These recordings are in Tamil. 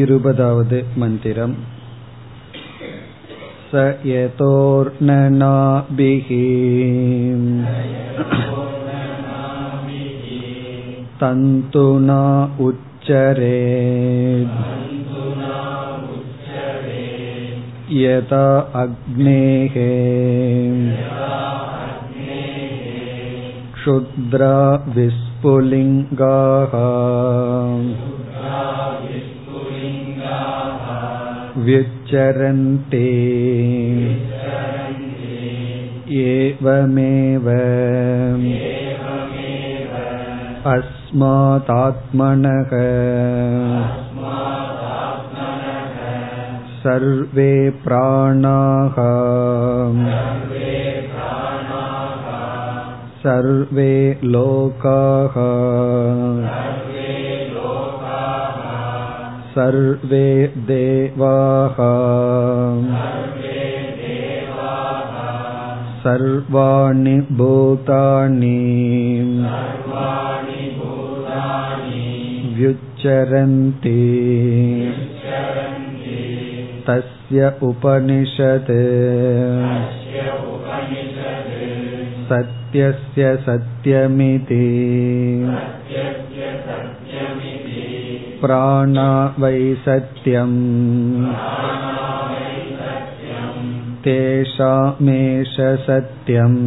இருபதாவது மந்திரம். ச யதோர்ணநாபிஹி தந்துனா உச்சரேத் யதா அக்னேஹே க்ஷுத்ரா விஸ்புலிங்காஹ விச்சரந்தே ஏவமேவ அஸ்மாதாத்மனஹ சர்வே பிராணாஹ சர்வே லோகாஹ சர்வே தேவாஹ சர்வாணி பூதானி வ்யுச்சரந்தி தஸ்ய உபனிஷத் சத்யஸ்ய சத்யமிதி பிராணா வை சத்யம் தேஷாமேஷ சத்யம்.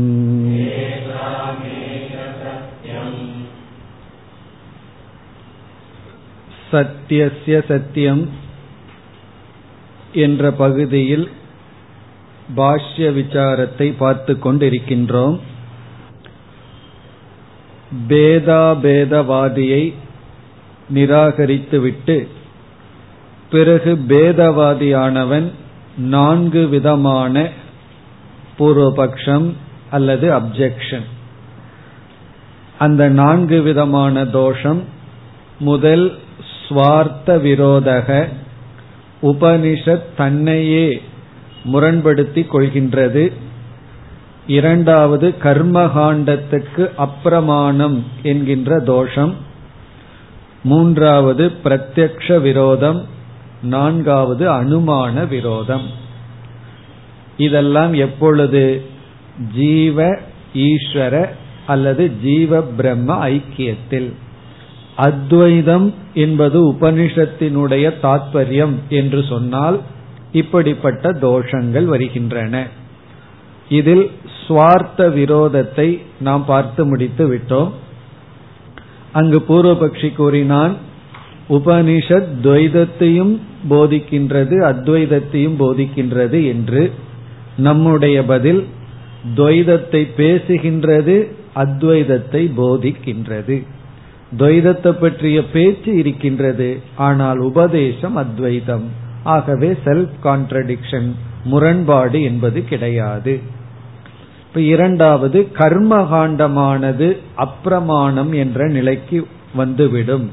சத்யஸ்ய சத்யம் என்ற பகுதியில் பாஷ்ய விசாரத்தை பார்த்து கொண்டிருக்கின்றோம். பேதாபேதவாதியை நிராகரித்துவிட்டு பிறகு பேதவாதியானவன் நான்கு விதமான பூர்வபக்ஷம் அல்லது அப்ஜெக்ஷன், அந்த நான்கு விதமான தோஷம். முதல் ஸ்வார்த்த விரோதக, உபனிஷத் தன்னையே முரண்படுத்திக் கொள்கின்றது. இரண்டாவது கர்மகாண்டத்துக்கு அப்பிரமாணம் என்கின்ற தோஷம். மூன்றாவது பிரத்யக்ஷ விரோதம். நான்காவது அனுமான விரோதம். இதெல்லாம் எப்பொழுது ஜீவ ஈஸ்வர அல்லது ஜீவ பிரம்ம ஐக்கியத்தில் அத்வைதம் என்பது உபனிஷத்தினுடைய தாத்பர்யம் என்று சொன்னால் இப்படிப்பட்ட தோஷங்கள் வருகின்றன. இதில் ஸ்வார்த்த விரோதத்தை நாம் பார்த்து முடித்து விட்டோம். அங்கு பூர்வபக்ஷி கூறினான், உபனிஷத் துவைதத்தையும் போதிக்கின்றது அத்வைதத்தையும் போதிக்கின்றது என்று. நம்முடைய பதில், துவைதத்தை பேசுகின்றது அத்வைதத்தை போதிக்கின்றது. துவைதத்தை பற்றிய பேச்சு இருக்கின்றது, ஆனால் உபதேசம் அத்வைதம். ஆகவே செல்ஃப் கான்ட்ரடிக்ஷன், முரண்பாடு என்பது கிடையாது. இப்ப இரண்டாவது கர்மகாண்டமானது அப்பிரமாணம் என்ற நிலைக்கு வந்துவிடும்.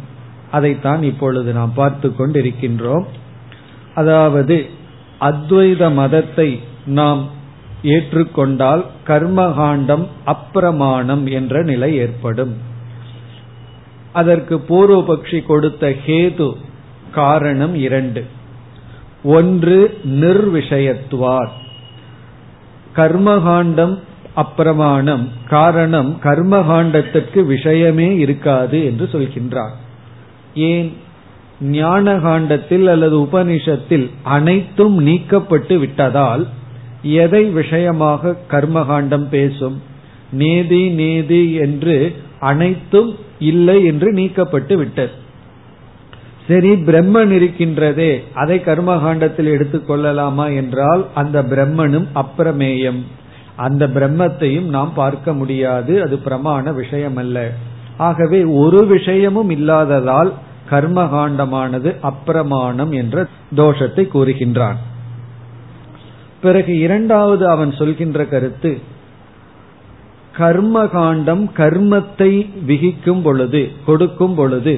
அதைத்தான் இப்பொழுது நாம் பார்த்து கொண்டிருக்கின்றோம். அதாவது அத்வைத மதத்தை நாம் ஏற்றுக்கொண்டால் கர்மகாண்டம் அப்பிரமாணம் என்ற நிலை ஏற்படும். அதற்கு பூர்வபக்ஷி கொடுத்த ஹேது காரணம் இரண்டு. ஒன்று நிர்விஷயத்துவார், கர்மகாண்டம் அப்பிரமாணம், காரணம் கர்மகாண்டத்திற்கு விஷயமே இருக்காது என்று சொல்கின்றார். ஏன்? ஞான காண்டத்தில் அல்லது உபனிஷத்தில் அனைத்தும் நீக்கப்பட்டு விட்டதால் எதை விஷயமாக கர்மகாண்டம் பேசும்? நேதி நேதி என்று அனைத்தும் இல்லை என்று நீக்கப்பட்டு விட்டது. சரி, பிரம்மன் இருக்கின்றதே, அதை கர்மகாண்டத்தில் எடுத்துக்கொள்ளலாமா என்றால் அந்த பிரம்மனும் அப்பிரமேயம், அந்த பிரம்மத்தையும் நாம் பார்க்க முடியாது, அது பிரமாண விஷயம் அல்ல. ஆகவே ஒரு விஷயமும் இல்லாததால் கர்மகாண்டமானது அப்பிரமாணம் என்ற தோஷத்தை கூறுகின்றான். பிறகு இரண்டாவது அவன் சொல்கின்ற கருத்து, கர்மகாண்டம் கர்மத்தை விகிக்கும் பொழுது கொடுக்கும் பொழுது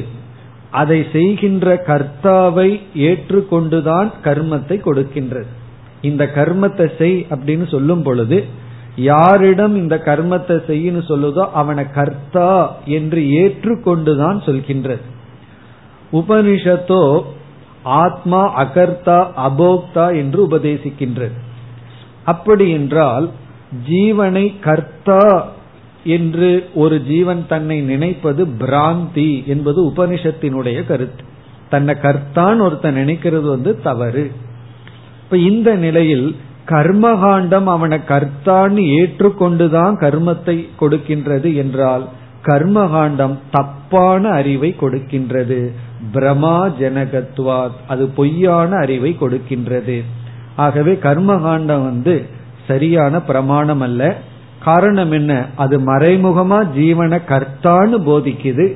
அதை செய்கின்ற கர்த்தாவை ஏற்றுக்கொண்டுதான் கர்மத்தை கொடுக்கின்றது. இந்த கர்மத்தை செய் அப்படின்னு சொல்லும் பொழுது யாரிடம் இந்த கர்மத்தை செய்யு சொல்லுதோ அவனை கர்த்தா என்று ஏற்றுக்கொண்டுதான் சொல்கின்றது. உபனிஷத்தோ ஆத்மா அகர்த்தா அபோக்தா என்று உபதேசிக்கின்றது. அப்படி என்றால் ஜீவனை கர்த்தா என்று ஒரு ஜீவன் தன்னை நினைப்பது பிராந்தி என்பது உபனிஷத்தினுடைய கருத்து. தன்னை கர்த்தான் ஒருத்தன் நினைக்கிறது தவறு. இப்ப இந்த நிலையில் கர்மகாண்டம் அவனை கர்த்தான்னு ஏற்றுக்கொண்டுதான் கர்மத்தை கொடுக்கின்றது என்றால் கர்மகாண்டம் தப்பான அறிவை கொடுக்கின்றது. பிரமா ஜனகத்வாத், அது பொய்யான அறிவை கொடுக்கின்றது. ஆகவே கர்மகாண்டம் சரியான பிரமாணம் அல்ல. காரணம் என்ன? அது மறைமுகமா ஜீவனை கர்த்தான்னு போதிக்குது.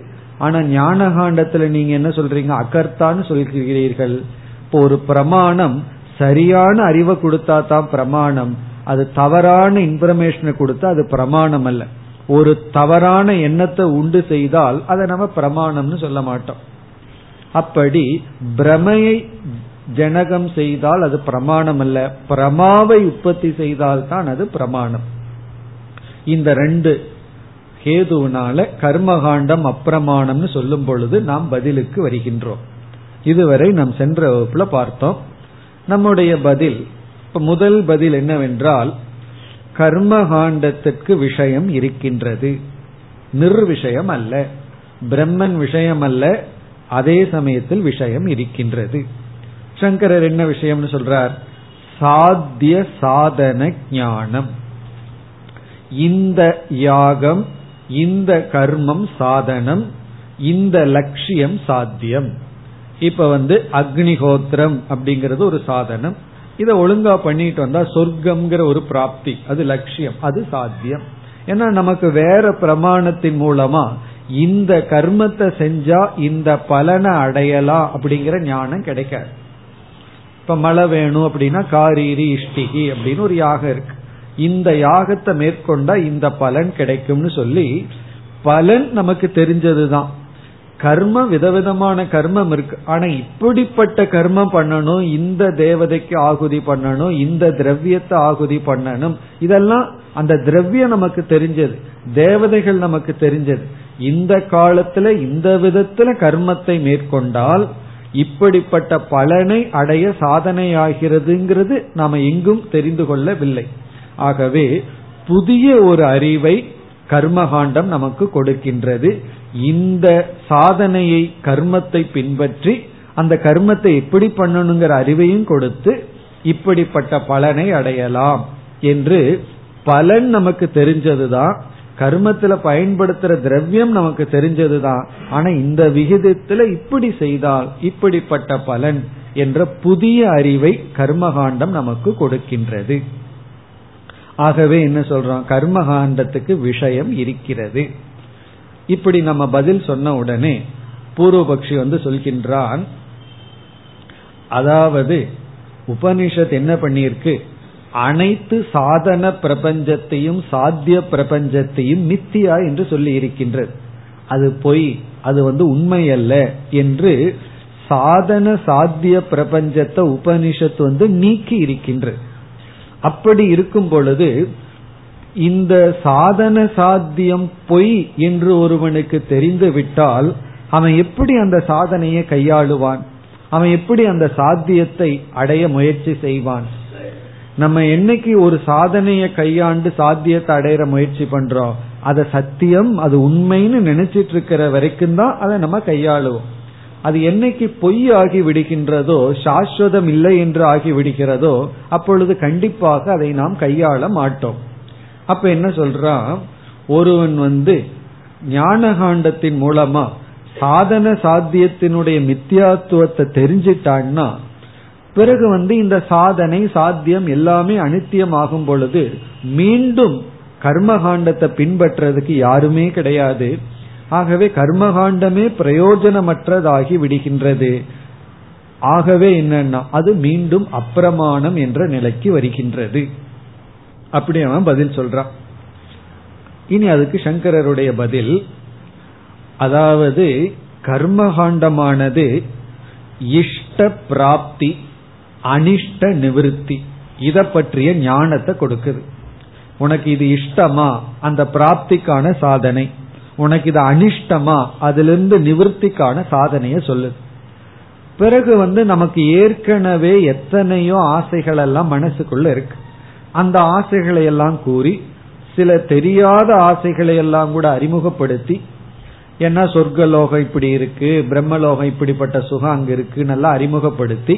ஆனா ஞானகாண்டத்துல நீங்க என்ன சொல்றீங்க? அகர்த்தான்னு சொல்கிறீர்கள். இப்போ ஒரு பிரமாணம் சரியான அறிவை கொடுத்தா தான் பிரமாணம், அது தவறான இன்ஃபர்மேஷனை கொடுத்தா அது பிரமாணம் அல்ல. ஒரு தவறான எண்ணத்தை உண்டு செய்தால் அதை நம்ம பிரமாணம்னு சொல்ல மாட்டோம். அப்படி பிரமையை ஜனகம் செய்தால் அது பிரமாணம் அல்ல, பிரமாவை உற்பத்தி செய்தால் தான் அது பிரமாணம். இந்த ரெண்டு ஹேதுனால கர்மகாண்டம் அப்பிரமாணம்னு சொல்லும் பொழுது நாம் பதிலுக்கு வருகின்றோம். இதுவரை நாம் சென்ற வகுப்புல பார்த்தோம். நம்முடைய பதில், இப்ப முதல் பதில் என்னவென்றால் கர்மகாண்டத்திற்கு விஷயம் இருக்கின்றது, நிர்விஷயம் அல்ல. பிரம்மன் விஷயம் அல்ல, அதே சமயத்தில் விஷயம் இருக்கின்றது. சங்கரர் என்ன விஷயம்னு சொல்றார்? சாத்திய சாதன ஞானம். இந்த யாகம், இந்த கர்மம் சாதனம், இந்த லட்சியம் சாத்தியம். இப்ப அக்னிஹோத்திரம் அப்படிங்கிறது ஒரு சாதனம். இதை ஒழுங்கா பண்ணிட்டு வந்தா சொர்க்கம்ங்கிற ஒரு பிராப்தி, அது லட்சியம், அது சாத்தியம். ஏன்னா நமக்கு வேற பிரமாணத்தின் மூலமா இந்த கர்மத்தை செஞ்சா இந்த பலனை அடையலாம் அப்படிங்கிற ஞானம் கிடைக்காது. இப்ப மழை வேணும் அப்படின்னா காரீரி இஷ்டிகி அப்படின்னு ஒரு யாகம் இருக்கு. இந்த யாகத்தை மேற்கொண்டா இந்த பலன் கிடைக்கும்னு சொல்லி பலன் நமக்கு தெரிஞ்சதுதான். கர்மம் விதவிதமான கர்மம் இருக்கு. ஆனா இப்படிப்பட்ட கர்மம் பண்ணணும், இந்த தேவதைக்கு ஆகுதி பண்ணணும், இந்த திரவியத்தை ஆகுதி பண்ணணும், இதெல்லாம் அந்த திரவியம் நமக்கு தெரிஞ்சது, தேவதைகள் நமக்கு தெரிஞ்சது. இந்த காலத்துல இந்த விதத்துல கர்மத்தை மேற்கொண்டால் இப்படிப்பட்ட பலனை அடைய சாதனையாகிறதுங்கிறது நாம எங்கும் தெரிந்து கொள்ளவில்லை. ஆகவே புதிய ஒரு அறிவை கர்மகாண்டம் நமக்கு கொடுக்கின்றது. இந்த சாதனையை கர்மத்தை பின்பற்றி அந்த கர்மத்தை எப்படி பண்ணணுங்கிற அறிவையும் கொடுத்து இப்படிப்பட்ட பலனை அடையலாம் என்று பலன் நமக்கு தெரிஞ்சதுதான், கர்மத்துல பயன்படுத்துற திரவியம் நமக்கு தெரிஞ்சதுதான். ஆனா இந்த விகிதத்துல இப்படி செய்தால் இப்படிப்பட்ட பலன் என்ற புதிய அறிவை கர்மகாண்டம் நமக்கு கொடுக்கின்றது. ஆகவே என்ன சொல்றோம்? கர்மகாண்டத்துக்கு விஷயம் இருக்கிறது. இப்படி நம்ம பதில் சொன்ன உடனே பூர்வபக்ஷி சொல்கின்றான், அதாவது உபனிஷத் என்ன பண்ணிருக்கு? அனைத்து சாதன பிரபஞ்சத்தையும் சாத்திய பிரபஞ்சத்தையும் மித்தியா என்று சொல்லி இருக்கின்றது. அது பொய், அது உண்மையல்ல என்று சாதன சாத்திய பிரபஞ்சத்தை உபனிஷத் நீக்கி இருக்கின்றது. அப்படி இருக்கும் பொழுது இந்த சாதன சாத்தியம் பொய் என்று ஒருவனுக்கு தெரிந்துவிட்டால் அவன் எப்படி அந்த சாதனையை கையாளுவான்? அவன் எப்படி அந்த சாத்தியத்தை அடைய முயற்சி செய்வான்? நம்ம என்னைக்கு ஒரு சாதனையை கையாண்டு சாத்தியத்தை அடையிற முயற்சி பண்றோம், அதை சத்தியம், அது உண்மைன்னு நினைச்சிட்டு இருக்கிற வரைக்கும் தான் அதை நம்ம கையாளுவோம். அது என்னைக்கு பொய் ஆகி விடுகின்றதோ, சாஸ்வதம் இல்லை என்று ஆகி விடுகிறதோ, அப்பொழுது கண்டிப்பாக அதை நாம் கையாள மாட்டோம். அப்ப என்ன சொல்றான்? ஒருவன் ஞானகாண்டத்தின் மூலமா சாதன சாத்தியத்தினுடைய மித்தியாத்துவத்தை தெரிஞ்சிட்டான்னா பிறகு இந்த சாதனை சாத்தியம் எல்லாமே அனித்தியமாகும் பொழுது மீண்டும் கர்மகாண்டத்தை பின்பற்றதுக்கு யாருமே கிடையாது. ஆகவே கர்மகாண்டமே பிரயோஜனமற்றதாகி விடுகின்றது. ஆகவே என்னன்னா அது மீண்டும் அப்பிரமாணம் என்ற நிலைக்கு வருகின்றது. அப்படி அவன் பதில் சொல்றான். இனி அதுக்கு சங்கரருடைய பதில், அதாவது கர்மகாண்டமானது இஷ்ட பிராப்தி அனிஷ்ட நிவிருத்தி, இத பற்றிய ஞானத்தை கொடுக்குது. உனக்கு இது இஷ்டமா? அந்த பிராப்திக்கான சாதனை. உனக்கு இது அனிஷ்டமா? அதிலிருந்து நிவர்த்திக்கான சாதனைய சொல்லுது. பிறகு நமக்கு ஏற்கனவே எத்தனையோ ஆசைகள் எல்லாம் மனசுக்குள்ள இருக்கு. அந்த ஆசைகளை எல்லாம் கூறி சில தெரியாத ஆசைகளை எல்லாம் கூட அறிமுகப்படுத்தி, ஏன்னா சொர்க்கலோகம் இப்படி இருக்கு, பிரம்மலோகம் இப்படிப்பட்ட சுகம் அங்க இருக்கு, நல்லா அறிமுகப்படுத்தி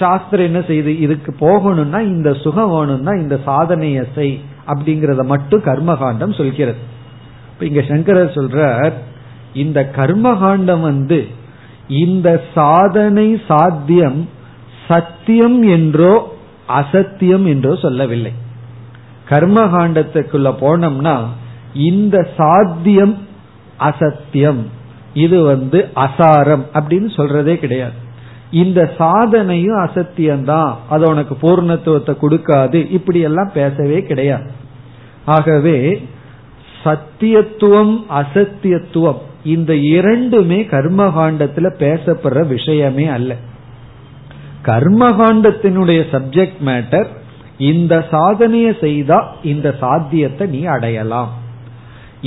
சாஸ்திரம் என்ன செய்து இதுக்கு போகணும்னா இந்த சுகம் வேணும்னா இந்த சாதனையை செய் அப்படிங்கறத மட்டும் கர்மகாண்டம் சொல்கிறது. இப்ப இங்க சங்கரர் சொல்றார், இந்த கர்மகாண்டம் இந்த சாதனை சாத்தியம் சத்தியம் என்றோ அசத்தியம் என்றோ சொல்லவில்லை. கர்மகாண்டத்துக்குள்ள போனோம்னா இந்த சாத்தியம் அசத்தியம், இது அசாரம் அப்படின்னு சொல்றதே கிடையாது. இந்த சாதனையும் அசத்தியம்தான், அது உனக்கு பூர்ணத்துவத்தை கொடுக்காது, இப்படி எல்லாம் பேசவே கிடையாது. ஆகவே சத்தியத்துவம் அசத்தியத்துவம் இந்த இரண்டுமே கர்மகாண்டத்துல பேசப்படுற விஷயமே அல்ல. கர்மகாண்டத்தினுடைய சப்ஜெக்ட் மேட்டர் இந்த சாதனையை செய்தா இந்த சாத்தியத்தை நீ அடையலாம்,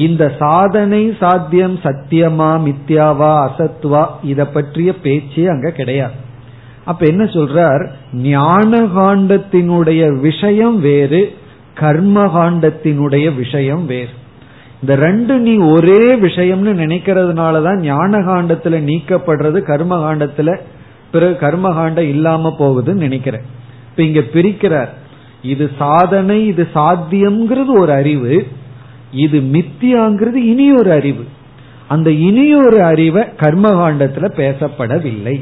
இந்த சாதனை சாத்தியம் சத்தியமா மித்யாவா அசத்வா இத பற்றிய பேச்சே அங்க கிடையாது. அப்ப என்ன சொல்றார், ஞான காண்டத்தினுடைய விஷயம் வேறு, கர்மகாண்டத்தினுடைய விஷயம் வேறு. இந்த ரெண்டு நீ ஒரே விஷயம்னு நினைக்கிறதுனாலதான் ஞான காண்டத்துல நீக்கப்படுறது கர்மகாண்டத்துல, பிறகு கர்மகாண்டம் இல்லாம போகுதுன்னு நினைக்கிறேன். இப்ப இங்க பிரிக்கிறார், இது சாதனை இது சாத்தியம்ங்கிறது ஒரு அறிவு, இது மித்தியாங்கிறது இனியொரு அறிவு. அந்த இனியொரு அறிவை கர்மகாண்டத்துல பேசப்படவில்லை.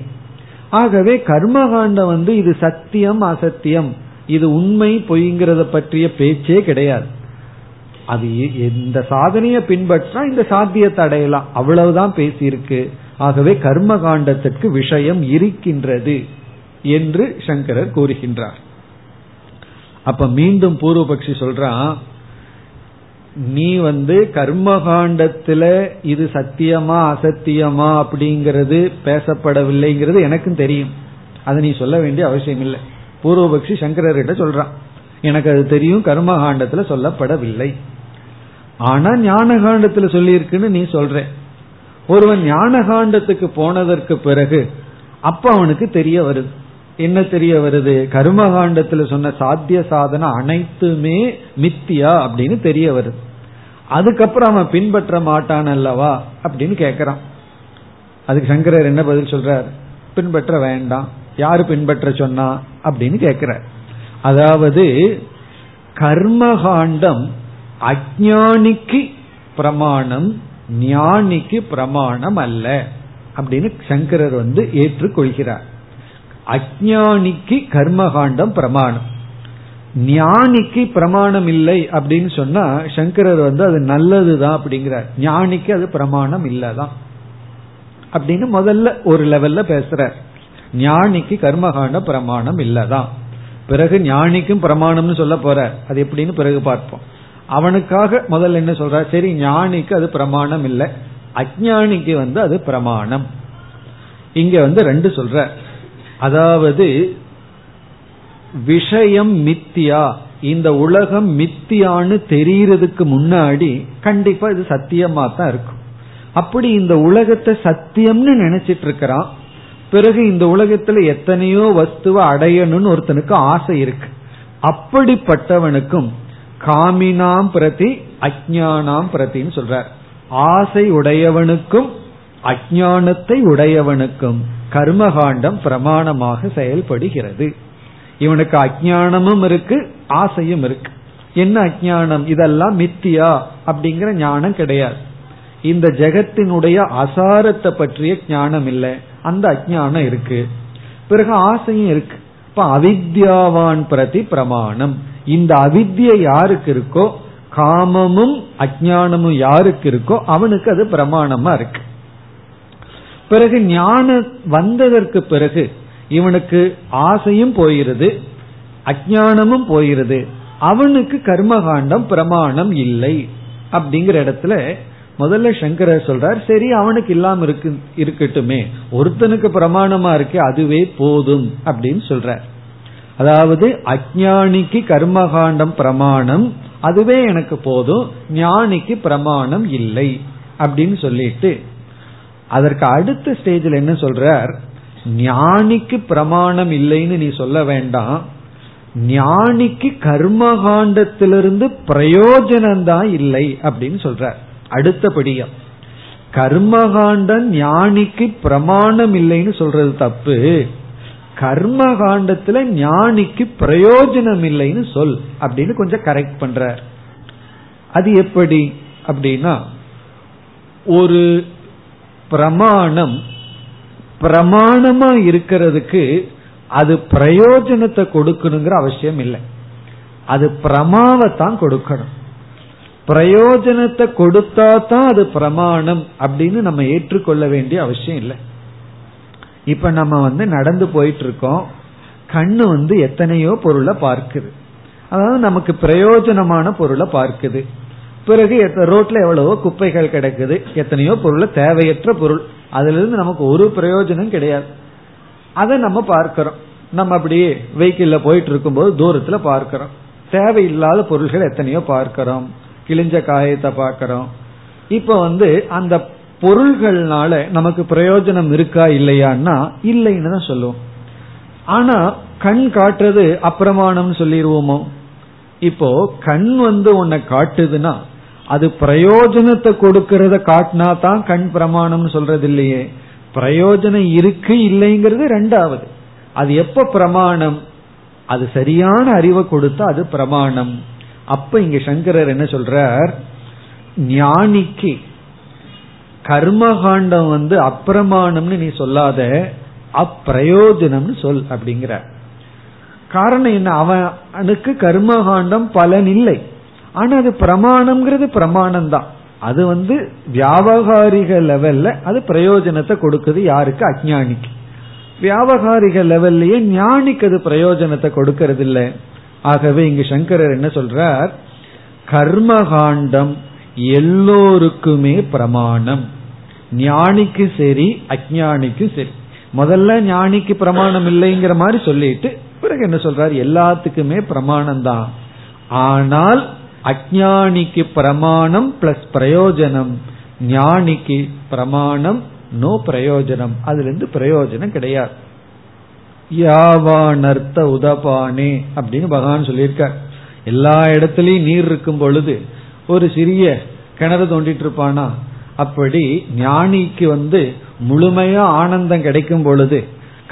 ஆகவே கர்மகாண்டம் இது சத்தியம் அசத்தியம் இது உண்மை பொய்ங்கிறத பற்றிய பேச்சே கிடையாது. அது இந்த சாதனையை பின்பற்றா இந்த சாத்தியத்தை அடையலாம், அவ்வளவுதான் பேசியிருக்கு. ஆகவே கர்மகாண்டத்திற்கு விஷயம் இருக்கின்றது என்று சங்கரர் கூறுகின்றார். அப்ப மீண்டும் பூர்வபக்ஷி சொல்றான், நீ கர்மகாண்டத்துல இது சத்தியமா அசத்தியமா அப்படிங்கறது பேசப்படவில்லைங்கிறது எனக்கும் தெரியும், அதை நீ சொல்ல வேண்டிய அவசியம் இல்லை. பூர்வபக்ஷி சங்கரர்கிட்ட சொல்றான், எனக்கு அது தெரியும், கர்மகாண்டத்துல சொல்லப்படவில்லை, ஆனா ஞானகாண்டத்துல சொல்லி இருக்குன்னு நீ சொல்ற. ஒருவன் ஞானகாண்டத்துக்கு போனதற்கு பிறகு அப்ப அவனுக்கு தெரிய வருது. என்ன தெரிய வருது? கர்மகாண்டத்துல சொன்ன சாத்திய சாதனை அனைத்துமே மித்தியா அப்படின்னு தெரிய வருது. அதுக்கப்புறம் அவன் பின்பற்ற மாட்டான் அல்லவா அப்படின்னு கேக்குறான். அதுக்கு சங்கரர் என்ன பதில் சொல்றார்? பின்பற்ற வேண்டாம், யாரு பின்பற்ற சொன்னா அப்படின்னு கேக்குறார். அதாவது கர்மகாண்டம் அஞ்ஞானிக்கு பிரமாணம், ஞானிக்கு பிரமாணம் அல்ல அப்படின்னு சங்கரர் ஏற்றுக்கொள்கிறார். அஞ்ஞானிக்கு கர்மகாண்டம் பிரமாணம், ஞானிக்கு பிரமாணம் இல்லை அப்படின்னு சொன்னா சங்கரர் அது நல்லதுதான் அப்படிங்கிறார். ஞானிக்கு அது பிரமாணம் இல்லதான் அப்படின்னு முதல்ல ஒரு லெவல்ல பேசுறார். ஞானிக்கு கர்மகாண்டம் பிரமாணம் இல்லதான், பிறகு ஞானிக்கும் பிரமாணம்னு சொல்ல போற, அது எப்படின்னு பிறகு பார்ப்போம். அவனுக்காக முதல்ல என்ன சொல்ற, சரி ஞானிக்கு அது பிரமாணம் இல்லை, அஞ்ஞானிக்கு அது பிரமாணம். இங்க ரெண்டு சொல்ற, அதாவது விஷயம் மித்தியா, இந்த உலகம் மித்தியான்னு தெரியறதுக்கு முன்னாடி கண்டிப்பா இது சத்தியமா தான் இருக்கும். அப்படி இந்த உலகத்தை சத்தியம்னு நினைச்சிட்டு இருக்கிறான். பிறகு இந்த உலகத்துல எத்தனையோ வஸ்துவை அடையணும்னு ஒருத்தனுக்கு ஆசை இருக்கு. அப்படிப்பட்டவனுக்கும் காமினாம் பிரதி அஜ்ஞானாம் பிரதின்னு சொல்றார். ஆசை உடையவனுக்கும் அஜ்ஞானத்தை உடையவனுக்கும் கர்மகாண்டம் பிரமாணமாக செயல்படுகிறது. இவனுக்கு அஜ்ஞானமும் இருக்கு ஆசையும் இருக்கு. என்ன அஜ்ஞானம்? இதெல்லாம் மித்தியா அப்படிங்கிற ஞானம் கிடையாது, இந்த ஜெகத்தினுடைய அசாரத்தை பற்றிய ஞானம் இல்லை, அந்த அஜ்ஞானம் இருக்கு. பிறகு ஆசையும் இருக்கு. இப்ப அவித்யாவான் பிரதி பிரமாணம், இந்த அவித்யை யாருக்கு இருக்கோ, காமமும் அஜ்ஞானமும் யாருக்கு இருக்கோ அவனுக்கு அது பிரமாணமா இருக்கு. பிறகு ஞானம் வந்ததற்கு பிறகு இவனுக்கு ஆசையும் போயிருது அஜ்ஞானமும் போயிருது, அவனுக்கு கர்மகாண்டம் பிரமாணம் இல்லை அப்படிங்கிற இடத்துல முதல்ல சங்கரர் சொல்றார், சரி அவனுக்கு இல்லாம இருக்கட்டுமே, ஒருத்தனுக்கு பிரமாணமா இருக்கு அதுவே போதும் அப்படின்னு சொல்றார். அதாவது அஞ்ஞானிக்கு கர்மகாண்டம் பிரமாணம், அதுவே எனக்கு போதும், ஞானிக்கு பிரமாணம் இல்லை அப்படின்னு சொல்லிட்டு அதற்கு அடுத்த ஸ்டேஜில் என்ன சொல்றார், ஞானிக்கு பிரமாணம் இல்லைன்னு நீ சொல்ல வேண்டாம், ஞானிக்கு கர்மகாண்டத்திலிருந்து பிரயோஜனம்தான் இல்லை அப்படின்னு சொல்ற. அடுத்தபடியா கர்மகாண்டம் ஞானிக்கு பிரமாணம் இல்லைன்னு சொல்றது தப்பு, கர்மகாண்டத்துல ஞானிக்கு பிரயோஜனம் இல்லைன்னு சொல் அப்படின்னு கொஞ்சம் கரெக்ட் பண்ற. அது எப்படி அப்படின்னா, ஒரு பிரமாணம் பிரமாணமா இருக்கிறதுக்கு அது பிரயோஜனத்தை கொடுக்கணுங்கிற அவசியம் இல்லை, அது பிரமாவத்தான் கொடுக்கணும். பிரயோஜனத்தை கொடுத்தா தான் அது பிரமாணம் அப்படின்னு நம்ம ஏற்றுக்கொள்ள வேண்டிய அவசியம் இல்லை. இப்ப நம்ம நடந்து போயிட்டு இருக்கோம், கண்ணு எத்தனையோ பொருளை பார்க்குது, அதாவது நமக்கு பிரயோஜனமான பொருளை பார்க்குது. பிறகு ரோட்ல எவ்வளவோ குப்பைகள் கிடக்குது, எத்தனையோ பொருளை, தேவையற்ற பொருள், அதுல இருந்து நமக்கு ஒரு பிரயோஜனம் கிடையாது, அதை நம்ம பார்க்கிறோம். நம்ம அப்படியே வெஹிக்கிள்ல போயிட்டு இருக்கும்போது தூரத்துல பார்க்கிறோம், தேவையில்லாத பொருள்கள் எத்தனையோ பார்க்கிறோம், கிழிஞ்ச காயத்தை பார்க்கிறோம். இப்ப அந்த பொருள்கள்னால நமக்கு பிரயோஜனம் இருக்கா இல்லையான்னா இல்லைன்னு தான் சொல்லுவோம். ஆனா கண் காட்டுறது அப்பிரமாணம் சொல்லிடுவோமோ? இப்போ கண் உன்னை காட்டுதுன்னா அது பிரயோஜனத்தை கொடுக்கறத காட்டினா தான் கண் பிரமாணம் சொல்றது இல்லையே. பிரயோஜனம் இருக்கு இல்லைங்கிறது ரெண்டாவது, அது எப்ப பிரமாணம்? அது சரியான அறிவை கொடுத்தா அது பிரமாணம். அப்ப இங்க சங்கரர் என்ன சொல்றார், ஞானிக்கு கர்மகாண்டம் அப்பிரமாணம்னு நீ சொல்லாத, அப்பிரயோஜனம்னு சொல் அப்படிங்கிற. காரணம் என்ன? அவனுக்கு கர்மகாண்டம் பலன் இல்லை, ஆனா அது பிரமாணம்ங்கிறது பிரமாணம் தான். அது வியாபகாரிக லெவல்ல அது பிரயோஜனத்தை கொடுக்குது. யாருக்கு? அஞ்ஞானிக்கு. வியாபகாரிக லெவல்லயே ஞானிக்கு அது பிரயோஜனத்தை கொடுக்கறது இல்லை. ஆகவே இங்கு சங்கரர் என்ன சொல்றார், கர்மகாண்டம் எல்லோருக்குமே பிரமாணம், ஞானிக்கு சரி அஞ்ஞானிக்கு சரி. முதல்ல ஞானிக்கு பிரமாணம் இல்லைங்கிற மாதிரி சொல்லிட்டு பிறகு என்ன சொல்றாரு, எல்லாத்துக்குமே பிரமாணம் தான், ஆனால் அஞ்ஞானிக்கு பிரமாணம் பிளஸ் பிரயோஜனம், ஞானிக்கு பிரமாணம் நோ பிரயோஜனம், அதுல இருந்து பிரயோஜனம் கிடையாது. யாவானர்த்த உதபானே அப்படின்னு பகவான் சொல்லியிருக்கார். எல்லா இடத்துலயும் நீர் இருக்கும் பொழுது ஒரு சிறிய கிணறு தோண்டிட்டு இருப்பானா? அப்படி ஞானிக்கு முழுமையா ஆனந்தம் கிடைக்கும் பொழுது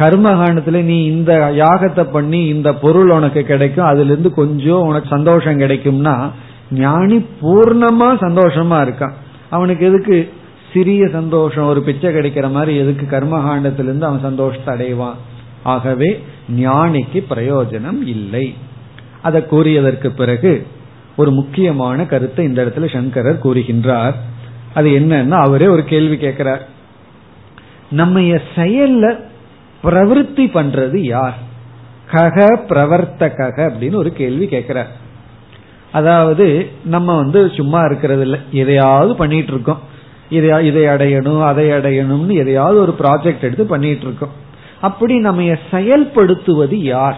கர்மகாண்டத்துல நீ இந்த யாகத்தை பண்ணி இந்த பொருள் உனக்கு கிடைக்கும், அதுல இருந்து கொஞ்சம் உனக்கு சந்தோஷம் கிடைக்கும்னா ஞானி பூர்ணமா சந்தோஷமா இருக்கான். அவனுக்கு எதுக்கு சிறிய சந்தோஷம், ஒரு பிச்சை கிடைக்கிற மாதிரி, எதுக்கு கர்மகாண்டத்திலிருந்து அவன் சந்தோஷத்தை அடைவான்? ஆகவே ஞானிக்கு பிரயோஜனம் இல்லை. அதை கூறியதற்கு பிறகு ஒரு முக்கியமான கருத்தை இந்த இடத்துல சங்கரர் கூறுகின்றார். அது என்னன்னா, அவரே ஒரு கேள்வி கேட்கிறார், நம்ம செயல்ல பிரவருத்தி பண்றது யார்? கக பிரவர்த்தக அப்படின்னு ஒரு கேள்வி கேட்கிறார். அதாவது நம்ம சும்மா இருக்கிறது இல்லை, எதையாவது பண்ணிட்டு இருக்கோம், இதை அடையணும் அதை அடையணும்னு எதையாவது ஒரு ப்ராஜெக்ட் எடுத்து பண்ணிட்டு இருக்கோம். அப்படி நம்ம செயல்படுத்துவது யார்?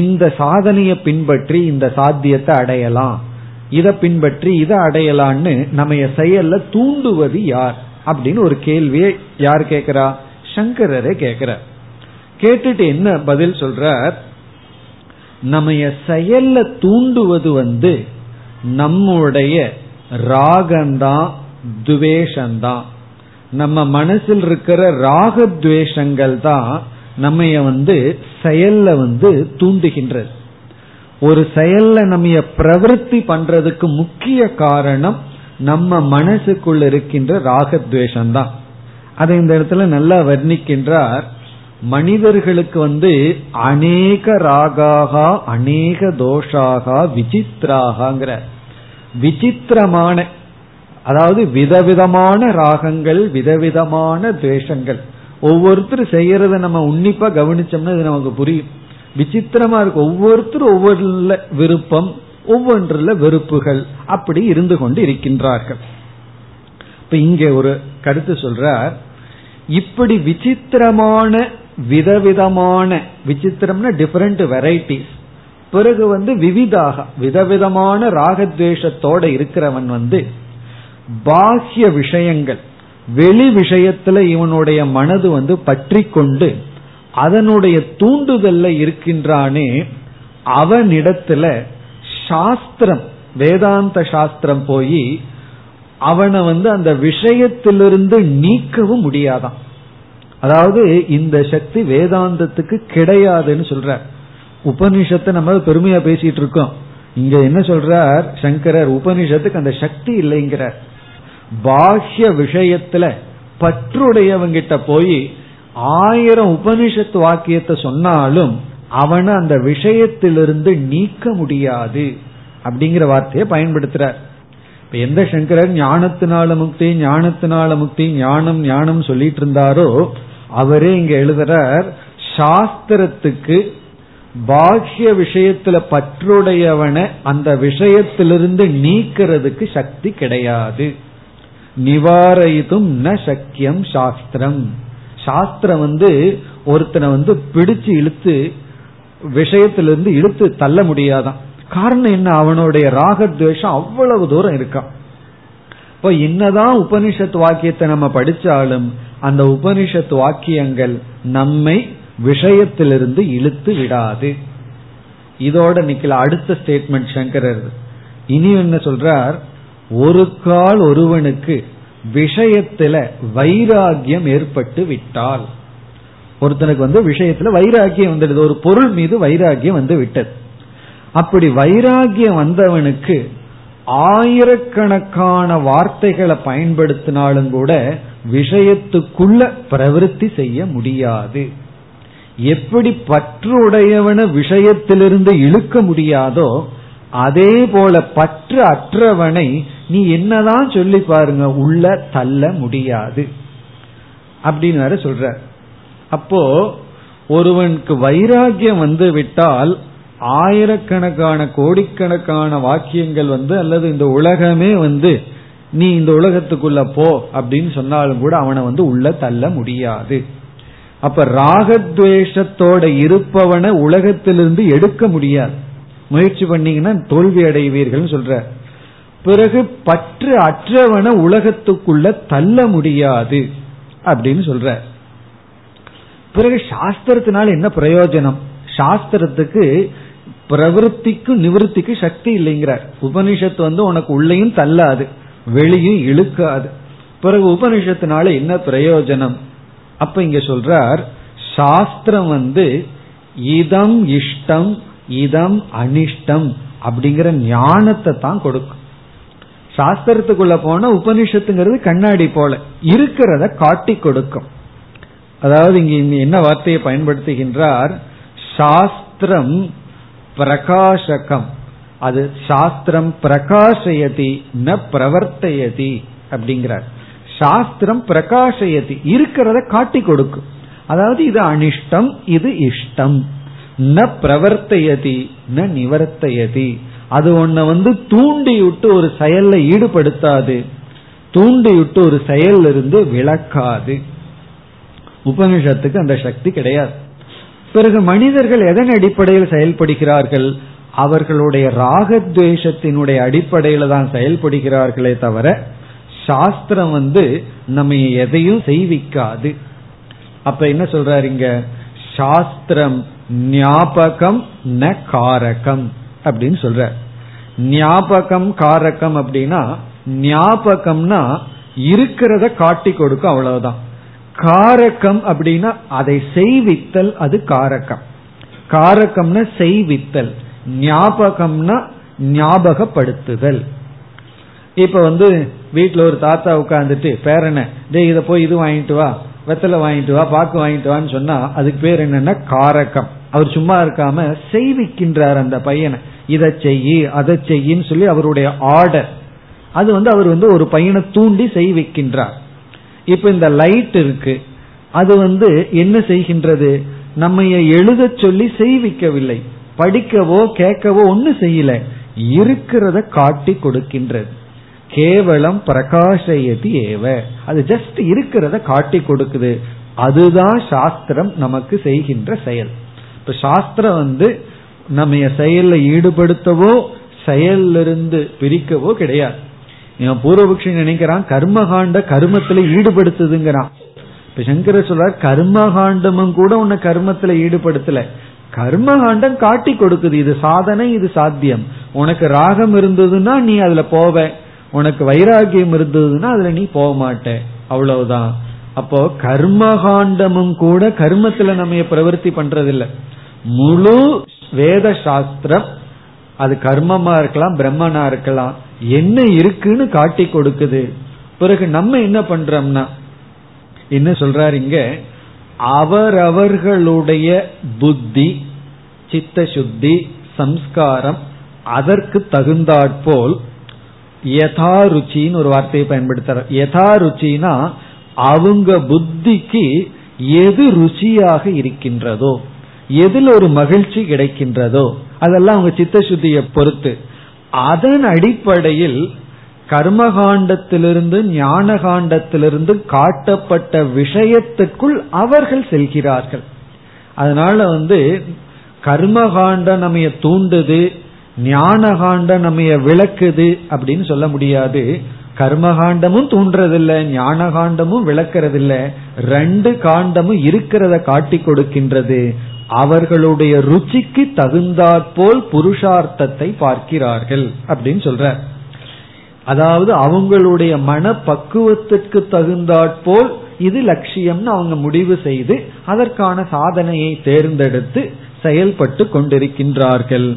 இந்த சாதனையை பின்பற்றி இந்த சாத்தியத்தை அடையலாம், இதை பின்பற்றி இதை அடையலான்னு நம்ம செயல்ல தூண்டுவது யார் அப்படின்னு ஒரு கேள்வியை யார் கேட்கிறா? சங்கரரே கேட்கிறார். கேட்டுட்டு என்ன பதில் சொல்றார், நம்ம செயல்ல தூண்டுவது நம்முடைய ராகந்தான், துவேஷந்தான். நம்ம மனசில் இருக்கிற ராகத்வேஷங்கள் தான் நம்ம செயல்ல தூண்டுகின்றது. ஒரு செயல்ல நம்ம பிரவருத்தி பண்றதுக்கு முக்கிய காரணம் நம்ம மனசுக்குள்ள இருக்கின்ற ராகத்வேஷம் தான். அதை இந்த இடத்துல நல்லா வர்ணிக்கின்றார். மனிதர்களுக்கு அநேக ராகாகா அநேக தோஷாகா விசித்ராகங்கிற விசித்திரமான, அதாவது விதவிதமான ராகங்கள் விதவிதமான துவேஷங்கள். ஒவ்வொருத்தரும் செய்யறத நம்ம உன்னிப்பா கவனிச்சோம்னா இது நமக்கு புரியும், விசித்திரமா இருக்கு. ஒவ்வொருத்தரும் ஒவ்வொரு விருப்பம், ஒவ்வொன்றுல வெறுப்புகள் அப்படி இருந்து கொண்டு இருக்கின்றார்கள். இப்ப இங்க ஒரு கருத்து சொல்றார், இப்படி விசித்திரமான விதவிதமான, விசித்திரம்னா டிஃபரண்ட் வெரைட்டிஸ், பிறகு விவிதாக விதவிதமான ராகத்வேஷத்தோட இருக்கிறவன் பாஹ்ய விஷயங்கள், வெளி விஷயத்துல இவனுடைய மனது வந்து பற்றி கொண்டு அதனுடைய தூண்டுதல்ல இருக்கின்றானே, அவனிடத்துல சாஸ்திரம் வேதாந்த சாஸ்திரம் போய் அவனை வந்து அந்த விஷயத்திலிருந்து நீக்கவும் முடியாதான். அதாவது இந்த சக்தி வேதாந்தத்துக்கு கிடையாதுன்னு சொல்ற. உபனிஷத்தை நம்ம பெருமையா பேசிட்டு இருக்கோம், இங்க என்ன சொல்றார் சங்கரர், உபனிஷத்துக்கு அந்த சக்தி இல்லைங்கிறார். பாஹ்ய விஷயத்துல பற்றுடையவங்கிட்ட போய் 1000 உபனிஷத்து வாக்கியத்தை சொன்னாலும் அவனை அந்த விஷயத்திலிருந்து நீக்க முடியாது அப்படிங்கிற வார்த்தையை பயன்படுத்துறார். எந்த சங்கரர் ஞானத்தினால முக்தி ஞானத்தினால முக்தி ஞானம் ஞானம் சொல்லிட்டு இருந்தாரோ அவரே இங்க எழுதுறார், சாஸ்திரத்துக்கு பாஹ்ய விஷயத்துல பற்றுடையவனை அந்த விஷயத்திலிருந்து நீக்கிறதுக்கு சக்தி கிடையாது. நிவாரயிதும் ந சக்கியம் சாஸ்திரம். சாஸ்திரம் வந்து ஒருத்தனை வந்து பிடிச்சு இழுத்து விஷயத்திலிருந்து இழுத்து தள்ள முடியாதான். காரணம் என்ன, அவனுடைய ராகத்வேஷம் அவ்வளவு தூரம் இருக்கான். இப்போ என்னதான் உபனிஷத்து வாக்கியத்தை நம்ம படிச்சாலும் அந்த உபனிஷத்து வாக்கியங்கள் நம்மை விஷயத்திலிருந்து இழுத்து விடாது. இதோட நிக்கல. அடுத்த ஸ்டேட்மெண்ட் சங்கரர் இனி என்ன சொல்றார், ஒரு கால் ஒருவனுக்கு விஷயத்துல வைராகியம் ஏற்பட்டு விட்டால், ஒருத்தனுக்கு வந்து விஷயத்துல வைராகியம் வந்துடுது, ஒரு பொருள் மீது வைராகியம் வந்து விட்டது. அப்படி வைராகியம் வந்தவனுக்கு 1000கணக்கான வார்த்தைகளை பயன்படுத்தினாலும் கூட விஷயத்துக்குள்ள பிரவருத்தி செய்ய முடியாது. எப்படி பற்றுடையவன விஷயத்திலிருந்து இழுக்க முடியாதோ அதே போல பற்று அற்றவனை நீ என்னதான் சொல்லி பாருங்க உள்ள தள்ள முடியாது அப்படின்னு வேற சொல்ற. அப்போ ஒருவனுக்கு வைராகியம் வந்து விட்டால் 1000கணக்கான கோடிக்கணக்கான வாக்கியங்கள் வந்து, அல்லது இந்த உலகமே வந்து நீ இந்த உலகத்துக்குள்ள போ அப்படின்னு சொன்னாலும் கூட அவனை வந்து உள்ள தள்ள முடியாது. அப்ப ராகத்வேஷத்தோட இருப்பவனை உலகத்திலிருந்து எடுக்க முடியாது, முயற்சி பண்ணீங்கன்னா தோல்வி அடைவீர்கள் சொல்ற. பிறகு பற்று அற்றவனை உலகத்துக்குள்ள தள்ள முடியாது அப்படின்னு சொல்ற. பிறகு சாஸ்திரத்தினால என்ன பிரயோஜனம், சாஸ்திரத்துக்கு பிரவருத்திக்கும் நிவர்த்திக்கு சக்தி இல்லைங்கிறார். உபனிஷத்து வந்து உனக்கு உள்ளேயும் தள்ளாது வெளியும் இழுக்காது, பிறகு உபனிஷத்தினால என்ன பிரயோஜனம். அப்ப இங்க சொல்றார், சாஸ்திரம் வந்து இதம் இஷ்டம் இதம் அனிஷ்டம் அப்படிங்கிற ஞானத்தை தான் கொடுக்கும். சாஸ்திரத்துக்குள்ள போனா உபனிஷத்துங்கிறது கண்ணாடி போல இருக்கிறத காட்டி கொடுக்கும். அதாவது இங்க என்ன வார்த்தையை பயன்படுத்துகின்றார், சாஸ்திரம் பிரகாசகம், அது சாஸ்திரம் பிரகாசயதி ந பிரவர்த்தயதி அப்படிங்கிறார். சாஸ்திரம் பிரகாசயதி இருக்கிறத காட்டி கொடுக்கும், அதாவது இது அனிஷ்டம் இது இஷ்டம். ந பிரவர்த்தயதி ந நிவர்த்தயதி, அது ஒன்ன வந்து தூண்டிவிட்டு ஒரு செயல்ல ஈடுபடுத்தாது, தூண்டிவிட்டு ஒரு செயல் இருந்து விளக்காது. உபனிஷத்துக்கு அந்த சக்தி கிடையாது. பிறகு மனிதர்கள் எதன் அடிப்படையில் செயல்படுகிறார்கள், அவர்களுடைய ராகத்வேஷத்தினுடைய அடிப்படையில தான் செயல்படுகிறார்களே தவிர சாஸ்திரம் வந்து நம்ம எதையும் செய்விக்காது. அப்ப என்ன சொல்றாருங்க, சாஸ்திரம் ஞாபகம் ந காரகம் அப்படின்னு சொல்ற. ஞாபகம் காரகம் அப்படின்னா, ஞாபகம்னா இருக்கிறத காட்டி கொடுக்கும் அவ்வளவுதான். காரகம் அப்படின்னா அதை செய்வித்தல், அது காரகம். காரகம்னா செய்வித்தல், ஞாபகம்னா ஞாபகப்படுத்துதல். இப்ப வந்து வீட்டுல ஒரு தாத்தா உட்கார்ந்துட்டு பேரனை இத போய் இது வாங்கிட்டு வா, வெத்தலை வாங்கிட்டு வா, பாக்கு வாங்கிட்டு வான்னு சொன்னா அதுக்கு பேர் என்னன்னா காரகம். அவர் சும்மா இருக்காம செய்விக்கின்றார் அந்த பையனை, இதை செய்யி அதை செய்யின்னு சொல்லி அவருடைய ஆர்டர், அது வந்து அவர் வந்து ஒரு பையனை தூண்டி செய்விக்கின்றார். இப்ப இந்த லைட் இருக்கு, அது வந்து என்ன செய்கின்றது, நம்ம எழுத சொல்லி செய்விக்கவில்லை, படிக்கவோ கேட்கவோ ஒன்னும் செய்யல, இருக்கிறத காட்டி கொடுக்கின்றது. கேவலம் பிரகாசயதி ஏவ, அது ஜஸ்ட் இருக்கிறத காட்டி கொடுக்குது. அதுதான் சாஸ்திரம் நமக்கு செய்கின்ற செயல். இப்ப சாஸ்திரம் வந்து நம்ம செயல்ல ஈடுபடுத்தவோ செயலிருந்து பிரிக்கவோ கிடையாது. இவன் பூர்வபக்ஷி நினைக்கிறான் கர்மகாண்ட கர்மத்துல ஈடுபடுத்துதுங்கிறான். இப்ப சங்கரர் சொல்றார் கர்மகாண்டமும் கூட உன்னை கர்மத்துல ஈடுபடுத்தல, கர்மகாண்டம் காட்டி கொடுக்குது இது சாதனை இது சாத்தியம். உனக்கு ராகம் இருந்ததுன்னா நீ அதுல போவ, உனக்கு வைராகியம் இருந்ததுன்னா அதுல நீ போக மாட்டே, அவ்வளவுதான். அப்போ கர்மகாண்டமும் கூட கர்மத்துல நம்ம பிரவர்த்தி பண்றது இல்ல. முழு வேத சாஸ்திரம் அது கர்மமா இருக்கலாம் பிரம்மனா இருக்கலாம் என்ன இருக்குன்னு காட்டி கொடுக்குது. பிறகு நம்ம என்ன பண்றோம்னா என்ன சொல்றாரு இங்க, அவரவர்களுடைய புத்தி சித்த சுத்தி சம்ஸ்காரம் அதற்கு தகுந்தாற்போல் யதா ருச்சின்னு ஒரு வார்த்தையை பயன்படுத்துற. யதா ருச்சினா அவங்க புத்திக்கு எது ருச்சியாக இருக்கின்றதோ எதில் ஒரு மகிழ்ச்சி கிடைக்கின்றதோ அதெல்லாம் அவங்க சித்த சுத்தியை பொறுத்து. அதன் அடிப்படையில் கர்மகாண்டத்திலிருந்து ஞான காண்டத்திலிருந்து காட்டப்பட்ட விஷயத்திற்குள் அவர்கள் செல்கிறார்கள். அதனால கர்மகாண்டம் நம்மைய தூண்டுது ஞான காண்டம் நம்மைய விளக்குது அப்படின்னு சொல்ல முடியாது. கர்மகாண்டமும் தூண்டுறதில்லை ஞான காண்டமும் விளக்குறதில்லை, ரெண்டு காண்டமும் இருக்கிறத காட்டி கொடுக்கின்றது. அவர்களுடைய ருச்சிக்கு தகுந்தாற்போல் புருஷார்த்தத்தை பார்க்கிறார்கள் அப்படின்னு சொல்ற. அதாவது அவங்களுடைய மன பக்குவத்திற்கு தகுந்தாற்போல் இது லட்சியம்னு அவங்க முடிவு செய்து அதற்கான சாதனையை தேர்ந்தெடுத்து செயல்பட்டு கொண்டிருக்கின்றார்கள்.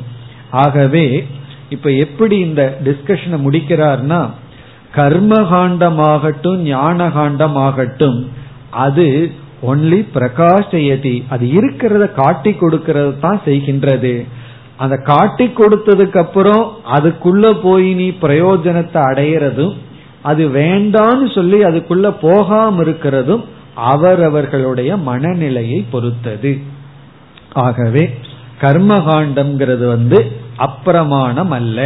ஆகவே இப்ப எப்படி இந்த டிஸ்கஷனை முடிக்கிறார்னா, கர்மகாண்டமாகட்டும் ஞான காண்டமாகட்டும் அது ஒன்லி பிரகாஷயதி, அது இருக்கிறத காட்டி கொடுக்கறது தான் செய்கின்றது. அந்த காட்டி கொடுத்ததுக்கு அப்புறம் அதுக்குள்ள போய் நீ பிரயோஜனத்தை அடையிறதும் அது வேண்டான்னு சொல்லி அதுக்குள்ள போகாம இருக்கிறதும் அவரவர்களுடைய மனநிலையை பொறுத்தது. ஆகவே கர்மகாண்டம்ங்கிறது அப்பிரமாணம் அல்ல,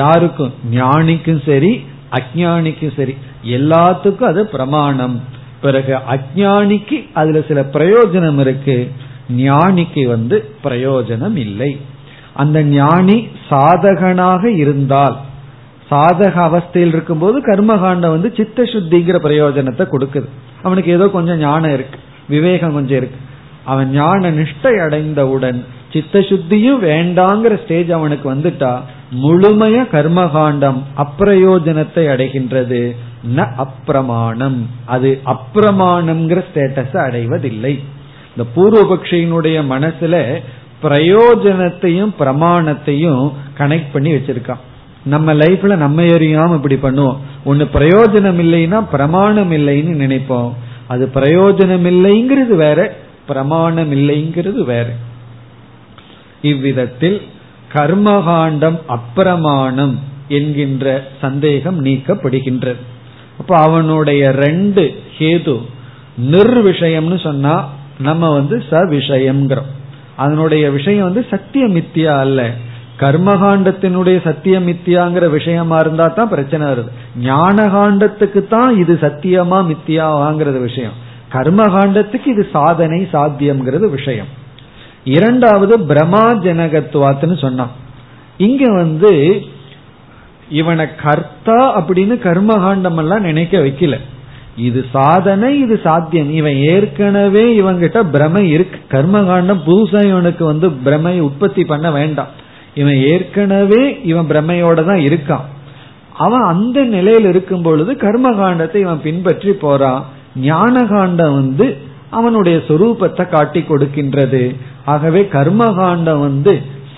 யாருக்கும் ஞானிக்கும் சரி அஞ்ஞானிக்கும் சரி எல்லாத்துக்கும் அது பிரமாணம். பிறகு அஞ்ஞானிக்கு அதுல சில பிரயோஜனம் இருக்கு, ஞானிக்கு பிரயோஜனம் இல்லை. அந்த ஞானி சாதகனாக இருந்தால் சாதக அவஸ்தையில் இருக்கும்போது கர்மகாண்டம் சித்த சுத்திங்கிற பிரயோஜனத்தை கொடுக்குது. அவனுக்கு ஏதோ கொஞ்சம் ஞானம் இருக்கு விவேகம் கொஞ்சம் இருக்கு, அவன் ஞான நிஷ்டை அடைந்தவுடன் சித்த சுத்தியும் வேண்டாங்கிற ஸ்டேஜ் அவனுக்கு வந்துட்டா முழுமைய கர்மகாண்டம் அப்பிரயோஜனத்தை அடைகின்றது. ந அப்பிரமாணம், அது அப்பிரமாணம்ங்கிற ஸ்டேட்டஸ அடைவதில்லை. இந்த பூர்வபக்ஷியினுடைய மனசுல பிரயோஜனத்தையும் பிரமாணத்தையும் கனெக்ட் பண்ணி வச்சிருக்கான். நம்ம லைஃப்ல நம்ம எரியாம இப்படி பண்ணுவோம், ஒன்னு பிரயோஜனம் இல்லைன்னா பிரமாணம் இல்லைன்னு நினைப்போம். அது பிரயோஜனம் இல்லைங்கிறது வேற, பிரமாணம் இல்லைங்கிறது வேற. இவ்விதத்தில் கர்மகாண்டம் அப்பிரமாணம் என்கின்ற சந்தேகம் நீக்கப்படுகின்றது. அப்ப அவனுடைய ரெண்டு ஹேது, நிர்விஷயம்னு சொன்னா நம்ம சவிஷயம்ங்கிறோம். அதனுடைய விஷயம் சத்தியமித்தியா அல்ல. கர்மகாண்டத்தினுடைய சத்தியமித்தியாங்கிற விஷயமா இருந்தா தான் பிரச்சனை வருது. ஞான காண்டத்துக்கு தான் இது சத்தியமா மித்தியாவாங்கிறது விஷயம், கர்மகாண்டத்துக்கு இது சாதனை சாத்தியம்ங்கிறது விஷயம். இரண்டாவது பிரமா ஜனகத்துவாத்துன்னு சொன்னான். இங்க இவனை கர்த்தா அப்படின்னு கர்மகாண்டம் எல்லாம் நினைக்க வைக்கல. இது சாதனை இது சாத்தியம், இவன் ஏற்கனவே இவங்கிட்ட பிரமை இருக்கு. கர்மகாண்டம் புதுசா இவனுக்கு பிரமையை உற்பத்தி பண்ண வேண்டாம், இவன் ஏற்கனவே இவன் பிரமையோட தான் இருக்கான். அவன் அந்த நிலையில் இருக்கும் பொழுது கர்மகாண்டத்தை இவன் பின்பற்றி போறான். ஞான காண்டம் அவனுடைய சொரூபத்தை காட்டி கொடுக்கின்றது. ஆகவே கர்மகாண்டம்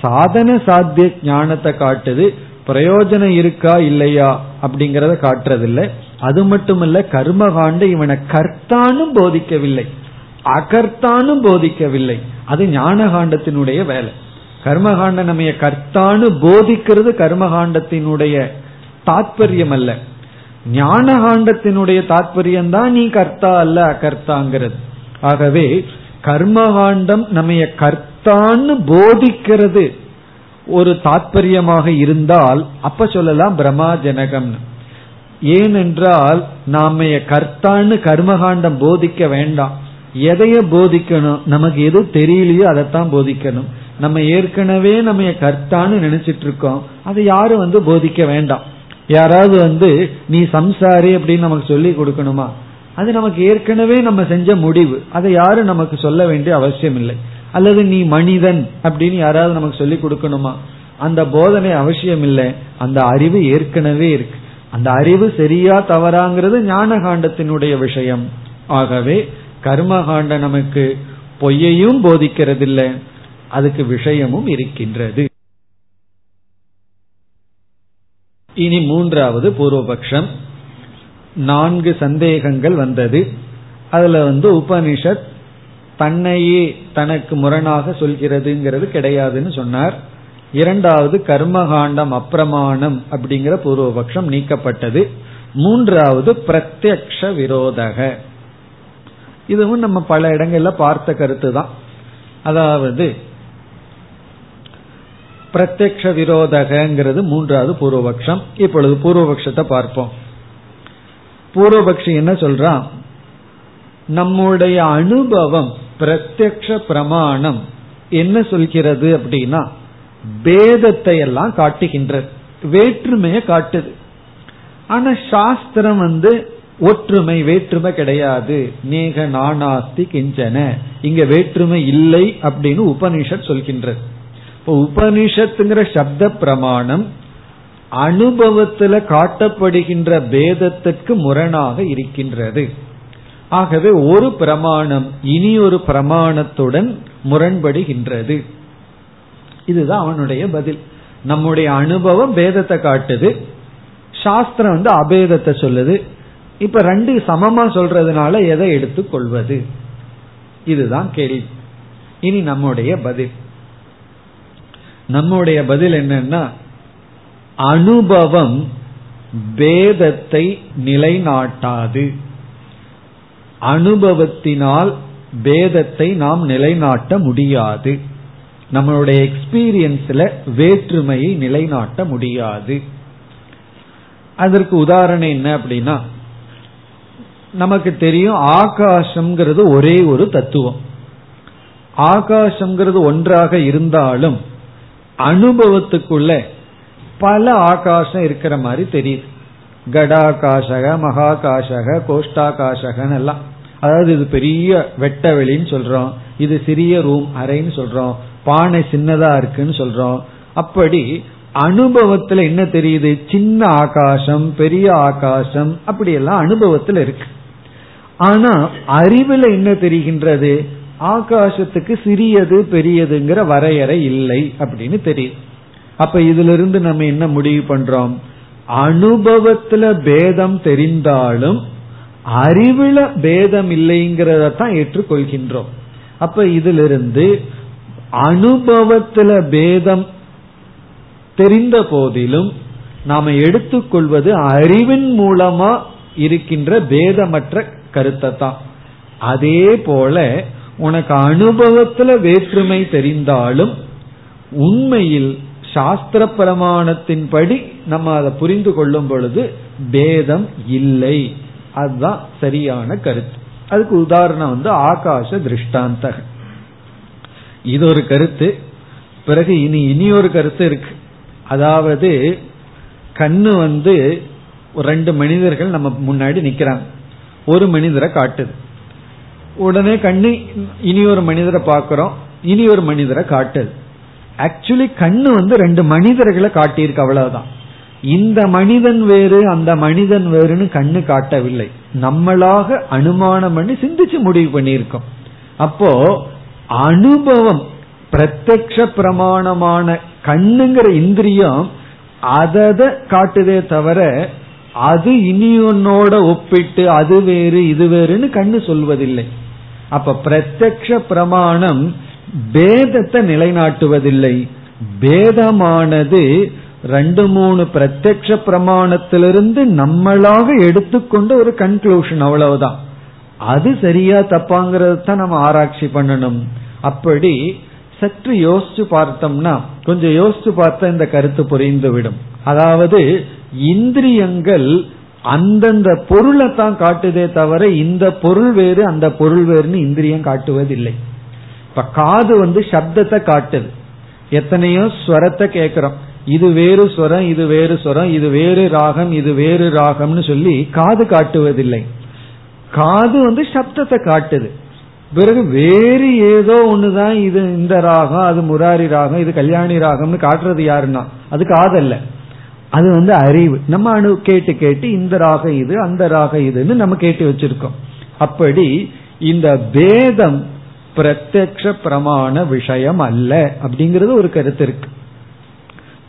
சாதன சாத்திய ஞானத்தை காட்டுது, பிரயோஜனம் இருக்கா இல்லையா அப்படிங்கறத காட்டுறதில்லை. அது மட்டுமல்ல கர்மகாண்ட இவனை கர்த்தானும் போதிக்கவில்லை அகர்த்தானும் போதிக்கவில்லை, அது ஞான காண்டத்தினுடைய வேலை. கர்மகாண்ட நம்ம கர்த்தானு போதிக்கிறது கர்மகாண்டத்தினுடைய தாற்பயம் அல்ல, ஞான காண்டத்தினுடைய தாற்பயம்தான் நீ கர்த்தா அல்ல அகர்த்தாங்கிறது. ஆகவே கர்மகாண்டம் நம்ம கர்த்தான்னு போதிக்கிறது ஒரு தாற்பயமாக இருந்தால் அப்ப சொல்லலாம் பிரமா ஜனகம். ஏனென்றால் நாம கர்த்தான்னு கர்மகாண்டம் போதிக்க வேண்டாம். எதைய போதிக்கணும், நமக்கு எது தெரியலையோ அதைத்தான் போதிக்கணும். நம்ம ஏற்கனவே நம்ம கர்த்தான்னு நினைச்சிட்டு இருக்கோம், அதை யாரும் போதிக்க வேண்டாம். யாராவது நீ சம்சாரி அப்படின்னு நமக்கு சொல்லி கொடுக்கணுமா? அது நமக்கு ஏற்கனவே நம்ம செஞ்ச முடிவு, அதை யாரும் நமக்கு சொல்ல வேண்டிய அவசியம் இல்லை. அல்லது நீ மனிதன் அப்படின்னு யாராவது நமக்கு சொல்லி கொடுக்கணுமா? அந்த போதனை அவசியம் இல்லை, அந்த அறிவு ஏற்கனவே இருக்கு. அந்த அறிவு சரியா தவறாங்கிறது ஞான காண்டத்தினுடைய விஷயம். ஆகவே கர்மகாண்ட நமக்கு பொய்யையும் போதிக்கிறதில்லை, அதுக்கு விஷயமும் இருக்கின்றது. இனி மூன்றாவது பூர்வபக்ஷம். 4 சந்தேகங்கள் வந்தது. அதுல உபனிஷத் தன்னையே தனக்கு முரணாக சொல்கிறதுங்கிறது கிடையாதுன்னு சொன்னார். இரண்டாவது கர்மகாண்டம் அப்பிரமாணம் அப்படிங்கிற பூர்வபக்ஷம் நீக்கப்பட்டது. மூன்றாவது பிரத்யக்ஷ விரோதக, இதுவும் நம்ம பல இடங்கள்ல பார்த்த கருத்து தான். அதாவது பிரத்யக்ஷ விரோதகங்கிறது மூன்றாவது பூர்வபக்ஷம். இப்பொழுது பூர்வபக்ஷத்தை பார்ப்போம். பூர்வபக்ஷி என்ன சொல்றான்? நம்முடைய அனுபவம் பிரத்யக்ஷ பிரமாணம் என்ன சொல்கிறது அப்படின்னா, பேதத்தை எல்லாம் காட்டுகின்றது, வேற்றுமையை காட்டுது. ஆனா சாஸ்திரம் ஒற்றுமை வேற்றுமை கிடையாது, நேக நானாஸ்தி கிஞ்சன, இங்க வேற்றுமை இல்லை அப்படின்னு உபனிஷத் சொல்கின்றது. இப்போ உபனிஷத்துங்கிற சப்த பிரமாணம் அனுபவத்துல காட்டப்படுகின்ற பேதத்திற்கு முரணாக இருக்கின்றது. ஆகவே ஒரு பிரமாணம் இனி ஒரு பிரமாணத்துடன் முரண்படுகின்றது. இதுதான் அவனுடைய பதில். நம்முடைய அனுபவம் பேதத்தை காட்டுது, சாஸ்திரம் அபேதத்தை சொல்லுது. இப்ப ரெண்டு சமமா சொல்றதுனால எதை எடுத்துக் கொள்வது? இதுதான் கேள்வி. இனி நம்முடைய பதில், நம்முடைய பதில் என்னன்னா, அனுபவம் பேதத்தை நிலைநாட்டாது, அனுபவத்தினால் பேதத்தை நாம் நிலைநாட்ட முடியாது, நம்மளுடைய எக்ஸ்பீரியன்ஸ்ல வேற்றுமையை நிலைநாட்ட முடியாது. அதற்கு உதாரணம் என்ன அப்படின்னா, நமக்கு தெரியும் ஆகாசம்ங்கிறது ஒரே ஒரு தத்துவம். ஆகாசம்ங்கிறது ஒன்றாக இருந்தாலும் அனுபவத்துக்குள்ள பல ஆகாசம் இருக்கிற மாதிரி தெரியுது. கடாகாசக, மகாகாசக, கோஷ்டாகாசகன்னு எல்லாம். அதாவது இது பெரிய வெட்ட வெளின்னு சொல்றோம், இது சிறிய ரூம் அறைன்னு சொல்றோம், பானை சின்னதா இருக்குன்னு சொல்றோம். அப்படி அனுபவத்துல என்ன தெரியுது? சின்ன ஆகாசம், பெரிய ஆகாசம், அப்படி எல்லாம் அனுபவத்துல இருக்கு. ஆனா அறிவுல என்ன தெரிகின்றது? ஆகாசத்துக்கு சிறியது பெரியதுங்கிற வரையறை இல்லை அப்படின்னு தெரியுது. அப்ப இதுல இருந்து நம்ம என்ன முடிவு பண்றோம்? அனுபவத்துல பேதம் தெரிந்தாலும் அறிவுல பேதம் இல்லைங்கிறத தான் ஏற்றுக்கொள்கின்றோம். அப்ப இதுல இருந்து அனுபவத்துல பேதம் தெரிந்த போதிலும் நாம எடுத்துக்கொள்வது அறிவின் மூலமா இருக்கின்ற பேதமற்ற கருத்தை தான். அதே போல உனக்கு அனுபவத்துல வேற்றுமை தெரிந்தாலும் உண்மையில் சாஸ்திர பிரமாணத்தின்படி நம்ம அதை புரிந்து கொள்ளும் பொழுது பேதம் இல்லை, அதுதான் சரியான கருத்து. அதுக்கு உதாரணம் ஆகாச திருஷ்டாந்தம், இது ஒரு கருத்து. பிறகு இனியொரு கருத்து இருக்கு. அதாவது கண்ணு ரெண்டு மனிதர்கள் நம்ம முன்னாடி நிக்கிறாங்க, ஒரு மனிதரை காட்டுது. உடனே கண்ணு இனி ஒரு மனிதரை பார்க்கிறோம், இனி ஒரு மனிதரை காட்டுது. ஆக்சுவலி கண்ணு ரெண்டு மனிதர்களை காட்டியிருக்கு, அவ்வளவுதான். இந்த மனிதன் வேறு அந்த மனிதன் வேறுன்னு கண்ணு காட்டவில்லை, நம்மளாக அனுமானம் பண்ணி சிந்திச்சு முடிவு பண்ணியிருக்கோம். அப்போ அனுபவம் பிரத்யக்ஷ பிரமாணமான கண்ணுங்கிற இந்திரியம் அதத காட்டுதே தவிர அது இனியொன்னோட ஒப்பிட்டு அது வேறு இது வேறுன்னு கண்ணு சொல்வதில்லை. அப்ப பிரத்யக்ஷ பிரமாணம் பேதத்தை நிலைநாட்டுவதில்லை, பேதமானது 2-3 பிரத்யக்ஷ பிரமாணத்திலிருந்து நம்மளாக எடுத்துக்கொண்டு ஒரு கன்க்ளூஷன், அவ்வளவுதான். அது சரியா தப்பாங்கிறது தான் நம்ம ஆராய்ச்சி பண்ணணும். அப்படி சற்று யோசிச்சு பார்த்தோம்னா, கொஞ்சம் யோசிச்சு பார்த்தா இந்த கருத்து புரிந்துவிடும். அதாவது இந்திரியங்கள் அந்தந்த பொருளை தான் காட்டுதே தவிர இந்த பொருள் வேறு அந்த பொருள் வேறுன்னு இந்திரியம் காட்டுவதில்லை. இப்ப காது சப்தத்தை காட்டுது, எத்தனையோ ஸ்வரத்தை கேட்கிறோம், இது வேறு ஸ்வரம், இது வேறு ஸ்வரம், இது வேறு ராகம், இது வேறு ராகம்னு சொல்லி காது காட்டுவதில்லை. காது வந்து சப்தத்தை காட்டுது, பிறகு வேறு ஏதோ ஒண்ணுதான் இது இந்த ராகம், அது முராரி ராகம், இது கல்யாணி ராகம்னு காட்டுறது யாருன்னா அது காதல்ல, அது வந்து அறிவு. நம்ம அணு கேட்டு கேட்டு இந்த ராகம் இது அந்த ராகம் இதுன்னு நம்ம கேட்டு வச்சிருக்கோம். அப்படி இந்த பேதம் பிரத்யக்ஷ பிரமாண விஷயம் அல்ல அப்படிங்கறது ஒரு கருத்து இருக்கு.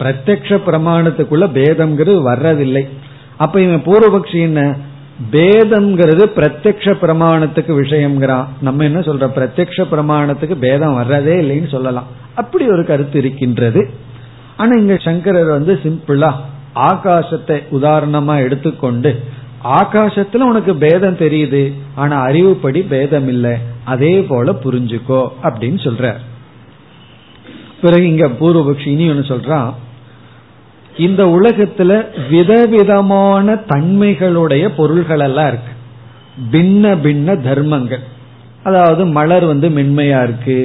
பிரத்யக்ஷ பிரமாணத்துக்குள்ள பேதம்ங்கிறது வர்றதில்லை. அப்ப இவன் பூர்வபக்ஷி என்ன, பேதம்ங்கிறது பிரத்யக்ஷ பிரமாணத்துக்கு விஷயம்ங்கிறான். நம்ம என்ன சொல்றோம், பிரத்யக்ஷ பிரமாணத்துக்கு பேதம் வர்றதே இல்லைன்னு சொல்லலாம். அப்படி ஒரு கருத்து இருக்கின்றது. ஆனா இங்க சங்கரர் வந்து சிம்பிளா ஆகாசத்தை உதாரணமா எடுத்துக்கொண்டு, ஆகாசத்துல உனக்கு பேதம் தெரியுது ஆனா அறிவுப்படி பேதம் இல்லை, அதே போல புரிஞ்சுக்கோ அப்படின்னு சொல்றார். பிறகு இங்க பூர்வபக்ஷி இனி ஒன்னு சொல்றான், இந்த உலகத்துல விதவிதமான தன்மைகளுடைய பொருள்கள் எல்லாம் இருக்கு, பின்ன பின்ன தர்மங்கள். அதாவது மலர் வந்து மென்மையா இருக்கு,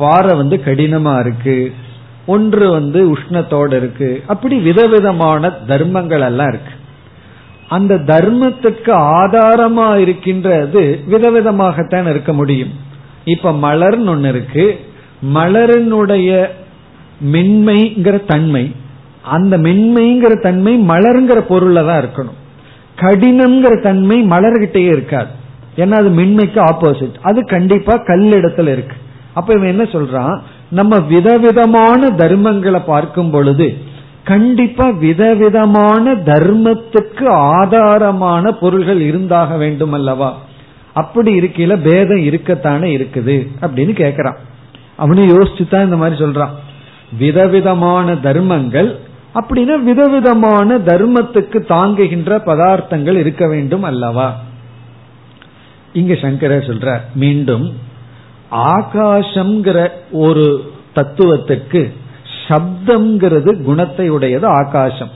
பாறை வந்து கடினமா இருக்கு, ஒன்று வந்து உஷ்ணத்தோடு இருக்கு, அப்படி விதவிதமான தர்மங்கள் எல்லாம் இருக்கு. அந்த தர்மத்துக்கு ஆதாரமா இருக்கின்றது விதவிதமாகத்தான் இருக்க முடியும். இப்ப மலர்னு ஒன்னு இருக்கு, மலரினுடைய மென்மைங்கிற தன்மை, அந்த மென்மைங்கிற தன்மை மலருங்கிற பொருள்ல தான் இருக்கணும். கடினம்ங்கிற தன்மை மலர்கிட்டயே இருக்காது, ஏன்னா அது மென்மைக்கு ஆப்போசிட், அது கண்டிப்பா கல் இடத்துல இருக்கு. அப்ப இவன் என்ன சொல்றான், நம்ம விதவிதமான தர்மங்களை பார்க்கும் பொழுது கண்டிப்பா விதவிதமான தர்மத்துக்கு ஆதாரமான பொருள்கள் இருந்தாக வேண்டும் அல்லவா, அப்படி இருக்கையில பேதம் இருக்கத்தானே இருக்குது அப்படின்னு கேக்குறான். அவனும் யோசிச்சுதான் இந்த மாதிரி சொல்றான், விதவிதமான தர்மங்கள் அப்படின்னா விதவிதமான தர்மத்துக்கு தாங்குகின்ற பதார்த்தங்கள் இருக்க வேண்டும் அல்லவா. இங்க சங்கரர் சொல்ற, மீண்டும் ஆகாசம்ங்கிற ஒரு தத்துவத்துக்கு சப்தம்ங்கிறது குணத்தை உடையது. ஆகாசம்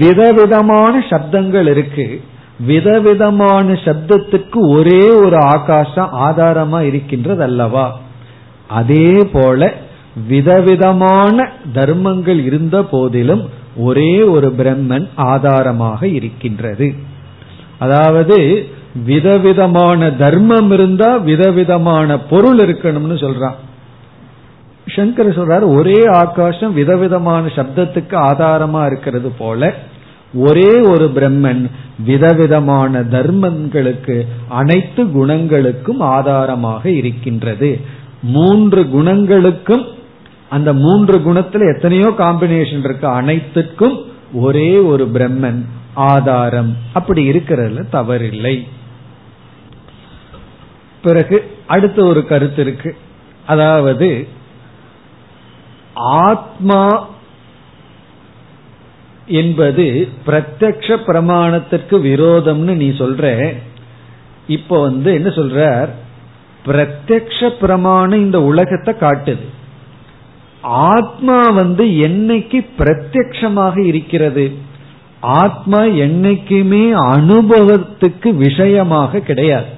விதவிதமான சப்தங்கள் இருக்கு, விதவிதமான சப்தத்துக்கு ஒரே ஒரு ஆகாசம் ஆதாரமா இருக்கின்றது அல்லவா. அதே போல விதவிதமான தர்மங்கள் இருந்த போதிலும் ஒரே ஒரு பிரம்மன் ஆதாரமாக இருக்கின்றது. அதாவது விதவிதமான தர்மம் இருந்தா விதவிதமான பொருள் இருக்கணும்னு சொல்றான். சங்கர் சொல்றாரு, ஒரே ஆகாசம் விதவிதமான சப்தத்துக்கு ஆதாரமா இருக்கிறது போல ஒரே ஒரு பிரம்மன் விதவிதமான தர்மங்களுக்கு அனைத்து குணங்களுக்கும் ஆதாரமாக இருக்கின்றது. மூன்று குணங்களுக்கும், அந்த மூன்று குணத்துல எத்தனையோ காம்பினேஷன் இருக்கு, அனைத்துக்கும் ஒரே ஒரு பிரம்மன் ஆதாரம். அப்படி இருக்கிறதுல தவறில்லை. பிறகு அடுத்த ஒரு கருத்து இருக்கு, அதாவது ஆத்மா என்பது பிரத்யக்ஷ பிரமாணத்திற்கு விரோதம்னு நீ சொல்ற. இப்ப வந்து என்ன சொல்ற, பிரத்யக்ஷ பிரமாணம் இந்த உலகத்தை காட்டுது, ஆத்மா வந்து என்னைக்கு பிரத்யக்ஷமாக இருக்கிறது, ஆத்மா என்னைக்குமே அனுபவத்துக்கு விஷயமாக கிடையாது.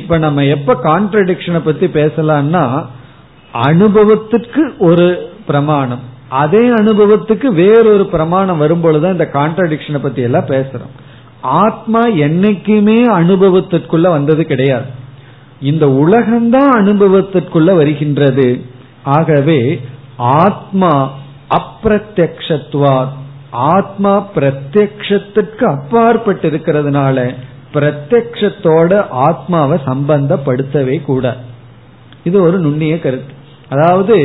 இப்ப நம்ம எப்ப கான்ட்ரடிக்ஷனை பத்தி பேசலாம்னா, அனுபவத்துக்கு ஒரு பிரமாணம், அதே அனுபவத்துக்கு வேறொரு பிரமாணம் வரும்பொழுதுதான் இந்த கான்ட்ரடிக்ஷனை பத்தி எல்லாம் பேசுறோம். ஆத்மா என்னைக்குமே அனுபவத்திற்குள்ள வந்தது கிடையாது, இந்த உலகம்தான் அனுபவத்திற்குள்ள வருகின்றது. ஆகவே ஆத்மா அப்பிரத்யக்ஷத்வா, ஆத்மா பிரத்யக்ஷத்துக்கு அப்பாற்பட்டு இருக்கிறதுனால பிரத்யக்ஷத்தோட ஆத்மாவை சம்பந்தப்படுத்தவே கூட. இது ஒரு நுண்ணிய கருத்து. அதாவது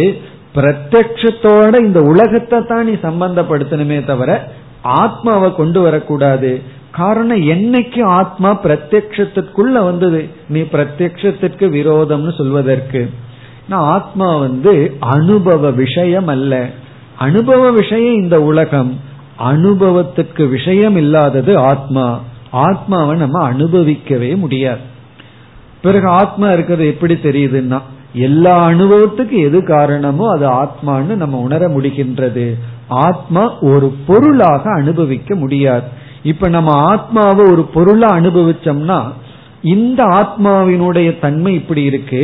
பிரத்யக்ஷத்தோட இந்த உலகத்தை தான் நீ சம்பந்தப்படுத்தணுமே தவிர ஆத்மாவை கொண்டு வரக்கூடாது. காரணம், என்னைக்கு ஆத்மா பிரத்யக்ஷத்திற்குள்ள வந்தது நீ பிரத்யக்ஷத்திற்கு விரோதம்னு சொல்வதற்கு, நான் ஆத்மா வந்து அனுபவ விஷயம் அல்ல. அனுபவ விஷயம் இந்த உலகம், அனுபவத்துக்கு விஷயம் இல்லாதது ஆத்மா. ஆத்மாவை நம்ம அனுபவிக்கவே முடியாது. பிறகு ஆத்மா இருக்கிறது எப்படி தெரியுதுன்னா, எல்லா அனுபவத்துக்கு எது காரணமோ அது ஆத்மான்னு நம்ம உணர முடிகின்றது. ஆத்மா ஒரு பொருளாக அனுபவிக்க முடியாது. இப்ப நம்ம ஆத்மாவை ஒரு பொருளா அனுபவிச்சோம்னா, இந்த ஆத்மாவினுடைய தன்மை இப்படி இருக்கு,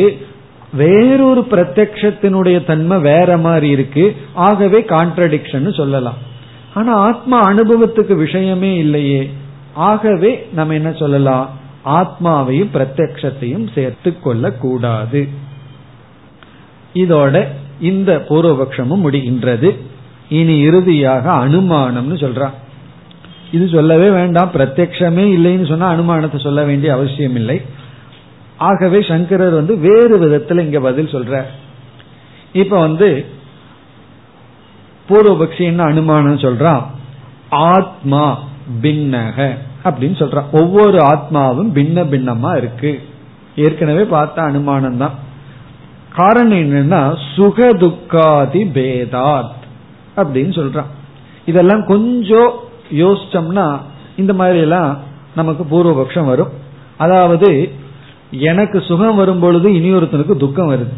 வேறொரு பிரத்யக்ஷத்தினுடைய தன்மை வேற மாதிரி இருக்கு, ஆகவே கான்ட்ரடிக்ஷன் சொல்லலாம். ஆனா ஆத்மா அனுபவத்துக்கு விஷயமே இல்லையே, ஆகவே நம்ம என்ன சொல்லலாம், ஆத்மாவையும் பிரத்யக்ஷத்தையும் சேர்த்து கொள்ள கூடாது. இதோட இந்த பூர்வபக்ஷமும் முடிகின்றது. இனி இறுதியாக அனுமானம்னு சொல்றான். இது சொல்லவே வேண்டாம், பிரத்யக்ஷமே இல்லைன்னு சொன்னா அனுமானத்தை சொல்ல வேண்டிய அவசியம் இல்லை. ஆகவே சங்கரர் வேறு விதத்துல இங்க பதில் சொல்றார். இப்ப பூர்வபக்ஷி என்ன அனுமானம் சொல்றான், ஆத்மா பின்னக அப்படின்னு சொல்றான். ஒவ்வொரு ஆத்மாவும் பின்ன பின்னமா இருக்கு, ஏற்கனவே பார்த்த அனுமானம் தான். காரணம் என்னன்னா சுக துக்காதி பேதாத் அப்படின்னு சொல்றான். இதெல்லாம் கொஞ்சம் யோசிச்சோம்னா இந்த மாதிரி எல்லாம் நமக்கு பூர்வபக்ஷம் வரும். அதாவது எனக்கு சுகம் வரும் பொழுது இனியொருத்தனுக்கு துக்கம் வருது,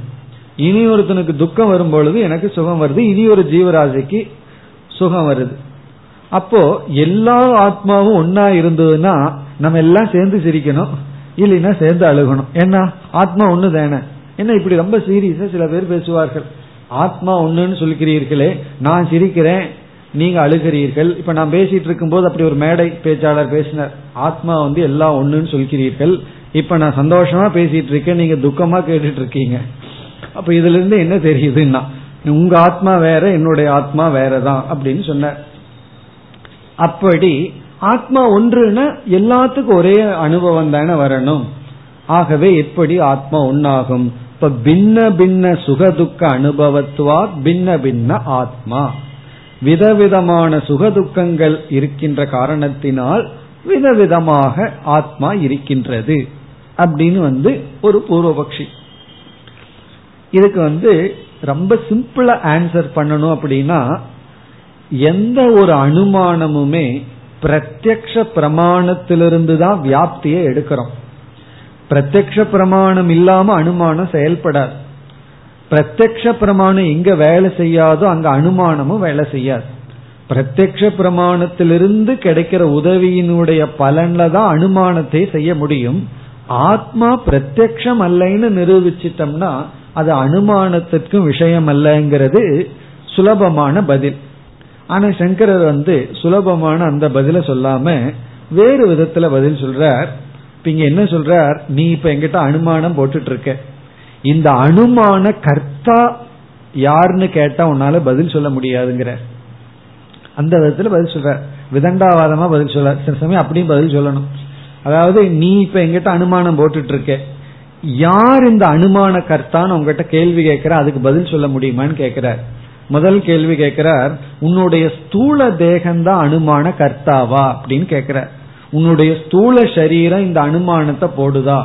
இனியொருத்தனுக்கு துக்கம் வரும் பொழுது எனக்கு சுகம் வருது, இனியொரு ஜீவராசிக்கு சுகம் வருது. அப்போ எல்லா ஆத்மாவும் ஒன்னா இருந்ததுன்னா நம்ம எல்லாம் சேர்ந்து சிரிக்கணும், இல்லைன்னா சேர்ந்து அழுகணும். ஏன்னா ஆத்மா ஒண்ணு தானே. என்ன இப்படி ரொம்ப சீரியஸா சில பேர் பேசுவார்கள், ஆத்மா ஒண்ணுன்னு சொல்கிறீர்களே, நான் சிரிக்கிறேன் நீங்க அழுகிறீர்கள். இப்ப நான் பேசிட்டு இருக்கும் போது அப்படி ஒரு மேடை பேச்சாளர் பேசினார், ஆத்மா எல்லாம் ஒண்ணுன்னு சொல்கிறீர்கள், இப்ப நான் சந்தோஷமா பேசிட்டு இருக்கேன் நீங்க துக்கமா கேட்டுட்டு இருக்கீங்க. அப்ப இதுல இருந்து என்ன தெரியுதுன்னா உங்க ஆத்மா வேற என்னுடைய ஆத்மா வேறதான் அப்படின்னு சொன்னார். அப்படி ஆத்மா ஒன்றுன்னா எல்லாத்துக்கும் ஒரே அனுபவம் தானே வரணும். ஆகவே எப்படி ஆத்மா ஒன்னாகும், இப்ப பின்ன பின்ன சுகதுக்க அனுபவத்துவா பின்ன பின்ன ஆத்மா, விதவிதமான சுகதுக்கங்கள் இருக்கின்ற காரணத்தினால் விதவிதமாக ஆத்மா இருக்கின்றது அப்படின்னு ஒரு பூர்வபக்ஷி. இதுக்கு ரொம்ப சிம்பிளா ஆன்சர் பண்ணணும் அப்படின்னா, எந்த ஒரு அனுமானமுமே பிரத்யக்ஷ பிரமாணத்திலிருந்து தான் வியாப்தியை எடுக்கிறோம். பிரத்யக்ஷ பிரமாணம் இல்லாம அனுமானம் செயல்படாது. பிரத்யக்ஷ பிரமாணம் எங்க வேலை செய்யாதோ அங்க அனுமானமும் வேலை செய்யாது. பிரத்யக்ஷ பிரமாணத்திலிருந்து கிடைக்கிற உதவியினுடைய பலன்ல தான் அனுமானத்தை செய்ய முடியும். ஆத்மா பிரத்யக்ஷம் அல்லைன்னு நிரூபிச்சிட்டம்னா அது அனுமானத்திற்கும் விஷயம் அல்லங்கிறது சுலபமான பதில். ஆனா சங்கரர் சுலபமான அந்த பதில சொல்லாம வேறு விதத்துல பதில் சொல்றார். இங்க என்ன சொல்றார், நீ இப்ப எங்கிட்ட அனுமானம் போட்டுட்டு இருக்க, இந்த அனுமான கர்த்தா யாருன்னு கேட்டா உன்னால பதில் சொல்ல முடியாதுங்கிற அந்த விதத்துல பதில் சொல்ற. விதண்டாவாதமா பதில் சொல்ல சில சமயம் அப்படியும் பதில் சொல்லணும். அதாவது நீ இப்ப எங்கிட்ட அனுமானம் போட்டுட்டு இருக்க, யார் இந்த அனுமான கர்த்தான்னு உங்ககிட்ட கேள்வி கேட்கிற, அதுக்கு பதில் சொல்ல முடியுமான்னு கேட்கிறார். முதல் கேள்வி கேட்கிறார், உன்னுடைய ஸ்தூல தேகம்தான் அனுமான கர்த்தாவா அப்படின்னு கேட்கிறார். உன்னுடைய ஸ்தூல சரீரம் இந்த அனுமானத்தை போடுதா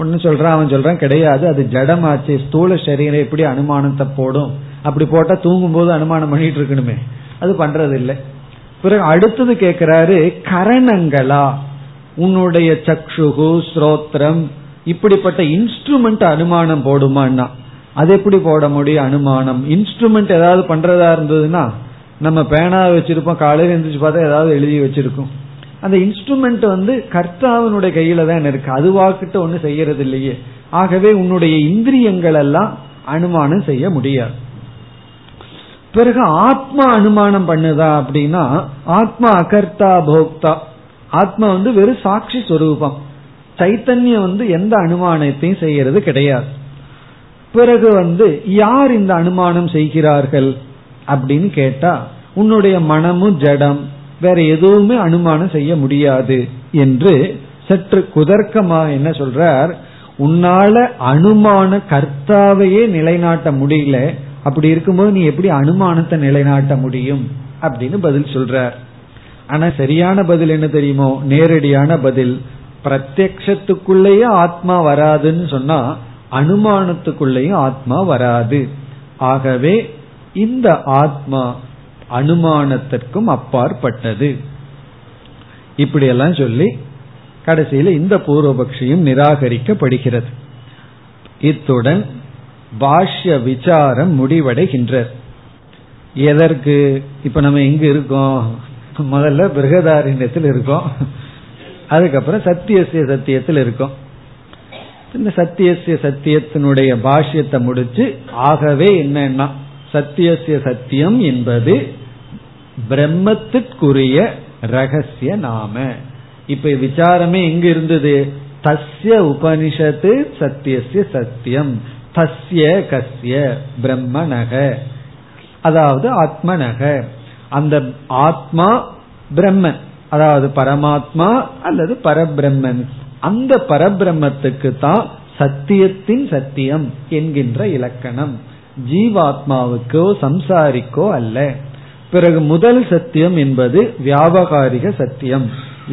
ஒன்னு சொல்றான். அவன் சொல்றான் கிடையாது, அது ஜடமாச்சு, ஸ்தூல சரீரம் எப்படி அனுமானத்தை போடும், அப்படி போட்டா தூங்கும் போது அனுமானம் பண்ணிட்டு இருக்கணுமே, அது பண்றது இல்லை. பிறகு அடுத்தது கேட்கிறாரு, கரணங்களா உன்னுடைய சக்ஷுகு ஸ்ரோத்ரம் இப்படிப்பட்ட இன்ஸ்ட்ருமெண்ட் அனுமானம் போடுமான்னா, அது எப்படி போட முடியும் அனுமானம்? இன்ஸ்ட்ருமெண்ட் ஏதாவது பண்றதா இருந்ததுன்னா நம்ம பேனா வச்சிருப்போம், காலையில எழுந்திரிச்சு பார்த்தா ஏதாவது எழுதி வச்சிருக்கோம். அந்த இன்ஸ்ட்ருமெண்ட் கர்த்தாவினுடைய கையில தான் இருக்கு, அதுவாக்கிட்ட ஒண்ணு செய்யறது இல்லையே. ஆகவே உன்னுடைய இந்திரியங்கள் எல்லாம் அனுமானம் செய்ய முடியாது. பிறகு ஆத்மா அனுமானம் பண்ணுதா அப்படின்னா, ஆத்மா அகர்த்தா போக்தா, ஆத்மா வெறும் சாட்சி சொரூபம், சைத்தன்யம் எந்த அனுமானத்தையும் செய்யறது கிடையாது. பிறகு யார் இந்த அனுமானம் செய்கிறார்கள் அப்படின்னு கேட்டா, உன்னுடைய மனமும் ஜடம், வேற எதுவுமே அனுமானம் செய்ய முடியாது என்று சற்று குதர்க்கமா என்ன சொல்றார், உன்னால அனுமான கர்த்தாவையே நிலைநாட்ட முடியல, அப்படி இருக்கும்போது நீ எப்படி அனுமானத்தை நிலைநாட்ட முடியும் அப்படின்னு பதில் சொல்றார். ஆனா சரியான பதில் என்ன தெரியுமோ, நேரடியான பதில், பிரத்யக்ஷத்துக்குள்ளேயே ஆத்மா வராதுன்னு சொன்னா அனுமானத்துக்குள்ளேயும் ஆத்மா வராது. ஆகவே இந்த ஆத்மா அனுமானத்திற்கும் அப்பாற்பட்டது. இப்படியெல்லாம் சொல்லி கடைசியில இந்த பூர்வபக்ஷியும் நிராகரிக்கப்படுகிறது. இத்துடன் பாஷ்ய விசாரம் முடிவடைகின்றது. எதற்கு இப்ப நம்ம எங்க இருக்கோம், முதல்ல பிருகதாரண்யத்தில் இருக்கோம், அதுக்கப்புறம் சத்தியசிய சத்தியத்தில் இருக்கோம். இந்த சத்தியசிய சத்தியத்தினுடைய பாஷ்யத்தை முடிச்சு, ஆகவே என்னன்னா சத்தியசிய சத்தியம் என்பது பிரம்மத்திற்குரிய ரகசிய நாம. இப்ப விசாரமே எங்க இருந்தது? தஸ்ய உபனிஷத்து சத்தியசிய சத்தியம், தஸ்ய கஸ்ய பிரம்மனக, அதாவது ஆத்மனக. அந்த ஆத்மா பிரம்மன், அதாவது பரமாத்மா அல்லது பரபிரம்மன். அந்த பரபிரம்மத்துக்கு தான் சத்தியத்தின் சத்தியம் என்கின்ற இலக்கணம், ஜீவாத்மாவுக்கோ சம்சாரிக்கோ அல்ல. பிறகு முதல் சத்தியம் என்பது வியாபகாரிக சத்தியம்,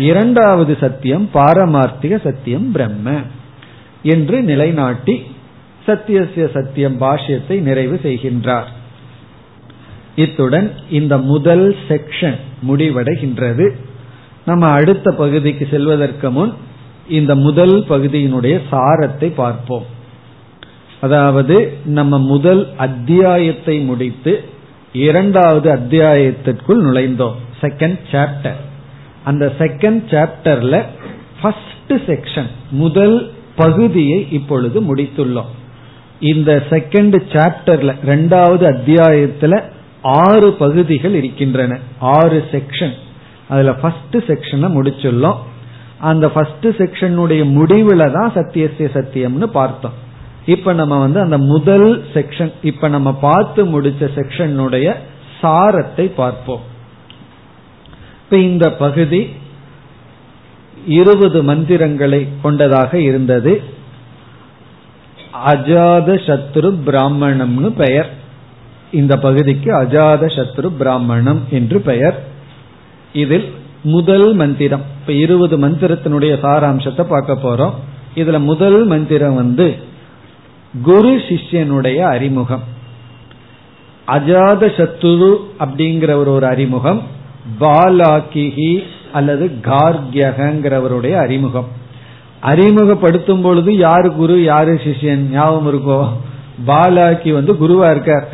இரண்டாவது சத்தியம் பாரமார்த்திக சத்தியம் பிரம்ம என்று நிலைநாட்டி சத்தியசிய சத்தியம் பாஷ்யத்தை நிறைவு செய்கின்றார். இத்துடன் இந்த முதல் செக்ஷன் முடிவடைகின்றது. நம்ம அடுத்த பகுதிக்கு செல்வதற்கு முன் இந்த முதல் பகுதியினுடைய சாரத்தை பார்ப்போம். அதாவது நம்ம முதல் அத்தியாயத்தை முடித்து இரண்டாவது அத்தியாயத்திற்குள் நுழைந்தோம், செகண்ட் சாப்டர். அந்த செகண்ட் சாப்டர்ல ஃபர்ஸ்ட் செக்ஷன் முதல் பகுதியை இப்பொழுது முடித்துள்ளோம். இந்த செகண்ட் சாப்டர்ல இரண்டாவது அத்தியாயத்துல 6 பகுதிகள் இருக்கின்றன, 6 செக்ஷன். அதுல ஃபர்ஸ்ட் செக்ஷனை முடிச்சுள்ளோம். அந்த ஃபர்ஸ்ட் செக்ஷனுடைய முடிவுல தான் சத்தியசிய சத்தியம்னு பார்த்தோம். இப்ப நம்ம அந்த முதல் செக்ஷன், இப்ப நம்ம பார்த்து முடிச்ச செக்ஷனுடைய சாரத்தை பார்ப்போம். இப்ப இந்த பகுதி 20 மந்திரங்களை கொண்டதாக இருந்தது. அஜாத சத்ரு பிராமணம்னு பெயர் இந்த பகுதிக்கு, அஜாத சத்ரு பிராமணம் என்று பெயர். இதில் முதல் மந்திரம், இப்ப 20 மந்திரத்தினுடைய சாராம்சத்தை பார்க்க போறோம். இதுல முதல் மந்திரம் குரு சிஷ்யனுடைய அறிமுகம், அஜாத சத்ரு அப்படிங்கிறவர் ஒரு அறிமுகம், பாலாக்கிஹி அல்லது கார்கியகங்கிறவருடைய அறிமுகம். அறிமுகப்படுத்தும் பொழுது யாரு குரு யாரு சிஷ்யன் ஞாபகம் இருக்கோ? பாலாக்கி குருவா இருக்கார்,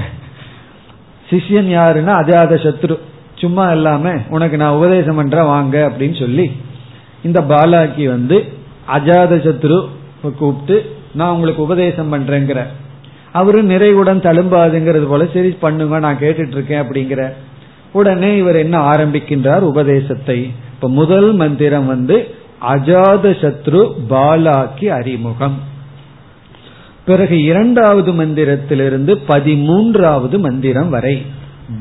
சிஷ்யன் யாருன்னா அஜாத சத்ரு. சும்மா இல்லாம உனக்கு நான் உபதேசம் பண்ற வாங்க அப்படின்னு சொல்லி இந்த பாலாக்கி அஜாத சத்ரு கூப்பிட்டு நான் உங்களுக்கு உபதேசம் பண்றேங்கிற. அவரு நிறைவுடன் தழும்பாதுங்கிறது போல சரி பண்ணுங்க நான் கேட்டுட்டு இருக்கேன் அப்படிங்கிற. உடனே இவர் என்ன ஆரம்பிக்கின்றார் உபதேசத்தை. இப்ப முதல் மந்திரம் அஜாத சத்ரு பாலாக்கி அறிமுகம். பிறகு இரண்டாவது மந்திரத்திலிருந்து 13வது மந்திரம் வரை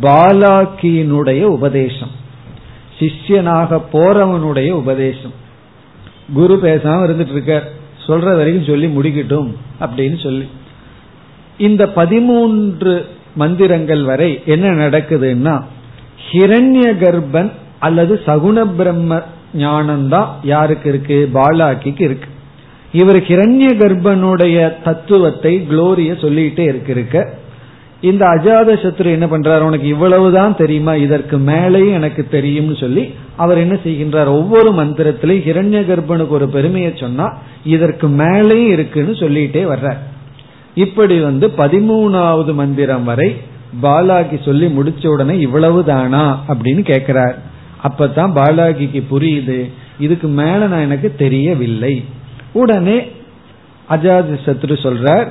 பாலாக்கியினுடைய உபதேசம், சிஷ்யனாக போறவனுடைய உபதேசம். குரு பேசாம இருந்துட்டு இருக்கார், சொல்ற வரைக்கும் சொல்லி முடிக்கட்டும் அப்படின்னு சொல்லி. இந்த 13 மந்திரங்கள் வரை என்ன நடக்குதுன்னா, ஹிரண்ய கர்ப்பன் அல்லது சகுண பிரம்ம ஞானம்தான் யாருக்கு இருக்கு? பாலாக்கிக்கு இருக்கு. இவர் ஹிரண்ய கர்ப்பனுடைய தத்துவத்தை குளோரிய சொல்லிட்டே இருக்க, இந்த அஜாத சத்ரு என்ன பண்றாரு, உனக்கு இவ்வளவுதான் தெரியுமா, இதற்கு மேலேயும் எனக்கு தெரியும்னு சொல்லி அவர் என்ன செய்கின்றார், ஒவ்வொரு மந்திரத்திலையும் ஹிரண்ய கர்ப்பனுக்கு ஒரு பெருமையை சொன்னா இதற்கு மேலேயும் இருக்குன்னு சொல்லிட்டே வர்றார். இப்படி 13வது மந்திரம் வரை பாலாகி சொல்லி முடிச்ச உடனே இவ்வளவுதானா அப்படின்னு கேட்கிறார். அப்பதான் பாலாகிக்கு புரியுது இதுக்கு மேல நான் எனக்கு தெரியவில்லை. உடனே அஜாத சத்ரு சொல்றார்,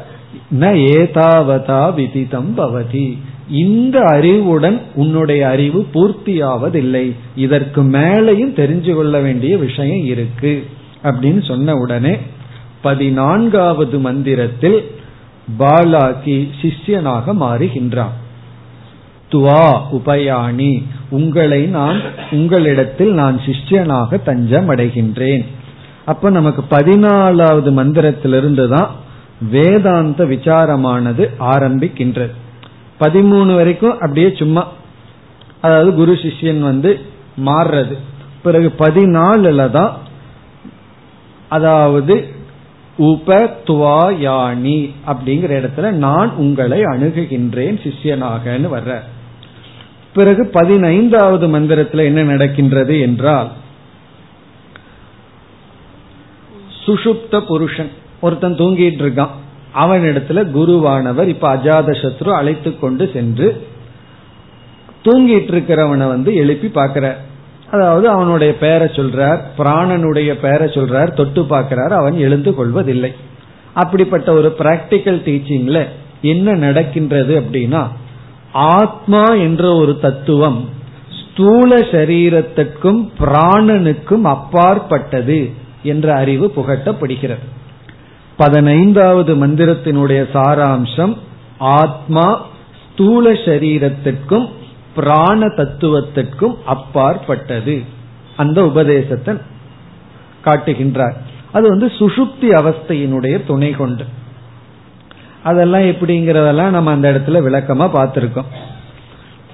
ந ஏதாவதா விதிதம் பவதி, இந்த அறிவுடன் உன்னுடைய அறிவு பூர்த்தியாவதில்லை, இதற்கு மேலையும் தெரிஞ்சு கொள்ள வேண்டிய விஷயம் இருக்கு அப்படின்னு சொன்ன உடனே 14வது மந்திரத்தில் பாலாகி சிஷ்யனாக மாறுகின்றான். துவா உபயாணி, உங்களிடத்தில் நான் சிஷ்யனாக தஞ்சம் அடைகின்றேன். அப்ப நமக்கு 14வது மந்திரத்திலிருந்து தான் வேதாந்த விசாரமானது ஆரம்பிக்கின்றது. 13 வரைக்கும் அப்படியே சும்மா, அதாவது குரு சிஷ்யன் மாறுறது. பிறகு 14ல தான் அதாவது உபத்வாயாணி அப்படிங்கிற இடத்துல நான் உங்களை அணுகுகின்றேன் சிஷ்யனாகனு வர்ற. பிறகு 15வது மந்திரத்துல என்ன நடக்கின்றது என்றால், சுஷுப்த புருஷன் ஒருத்தன் தூங்கிட்டு இருக்கான், அவனிடத்துல குருவானவர் இப்ப அஜாத சத்ரு அழைத்து கொண்டு சென்று தூங்கிட்டு இருக்கிறவனை எழுப்பி பார்க்கிறார். அதாவது அவனுடைய பெயரை சொல்றார், பிராணனுடைய பெயரை சொல்றார், தொட்டு பார்க்கிறார், அவன் எழுந்து கொள்வதில்லை. அப்படிப்பட்ட ஒரு பிராக்டிக்கல் டீச்சிங்ல என்ன நடக்கின்றது அப்படின்னா, ஆத்மா என்ற ஒரு தத்துவம் ஸ்தூல சரீரத்திற்கும் பிராணனுக்கும் அப்பாற்பட்டது என்ற அறிவு புகட்டப்படுகிறது. 15வது மந்திரத்தினுடைய சாராம்சம், ஆத்மா ஸ்தூல சரீரத்திற்கும் பிராண தத்துவத்திற்கும் அப்பாற்பட்டது. அந்த உபதேசத்தை காட்டுகின்றார். அது சுஷுப்தி அவஸ்தையினுடைய துணை கொண்டு. அதெல்லாம் எப்படிங்கிறதெல்லாம் நம்ம அந்த இடத்துல விளக்கமா பார்த்திருக்கோம்.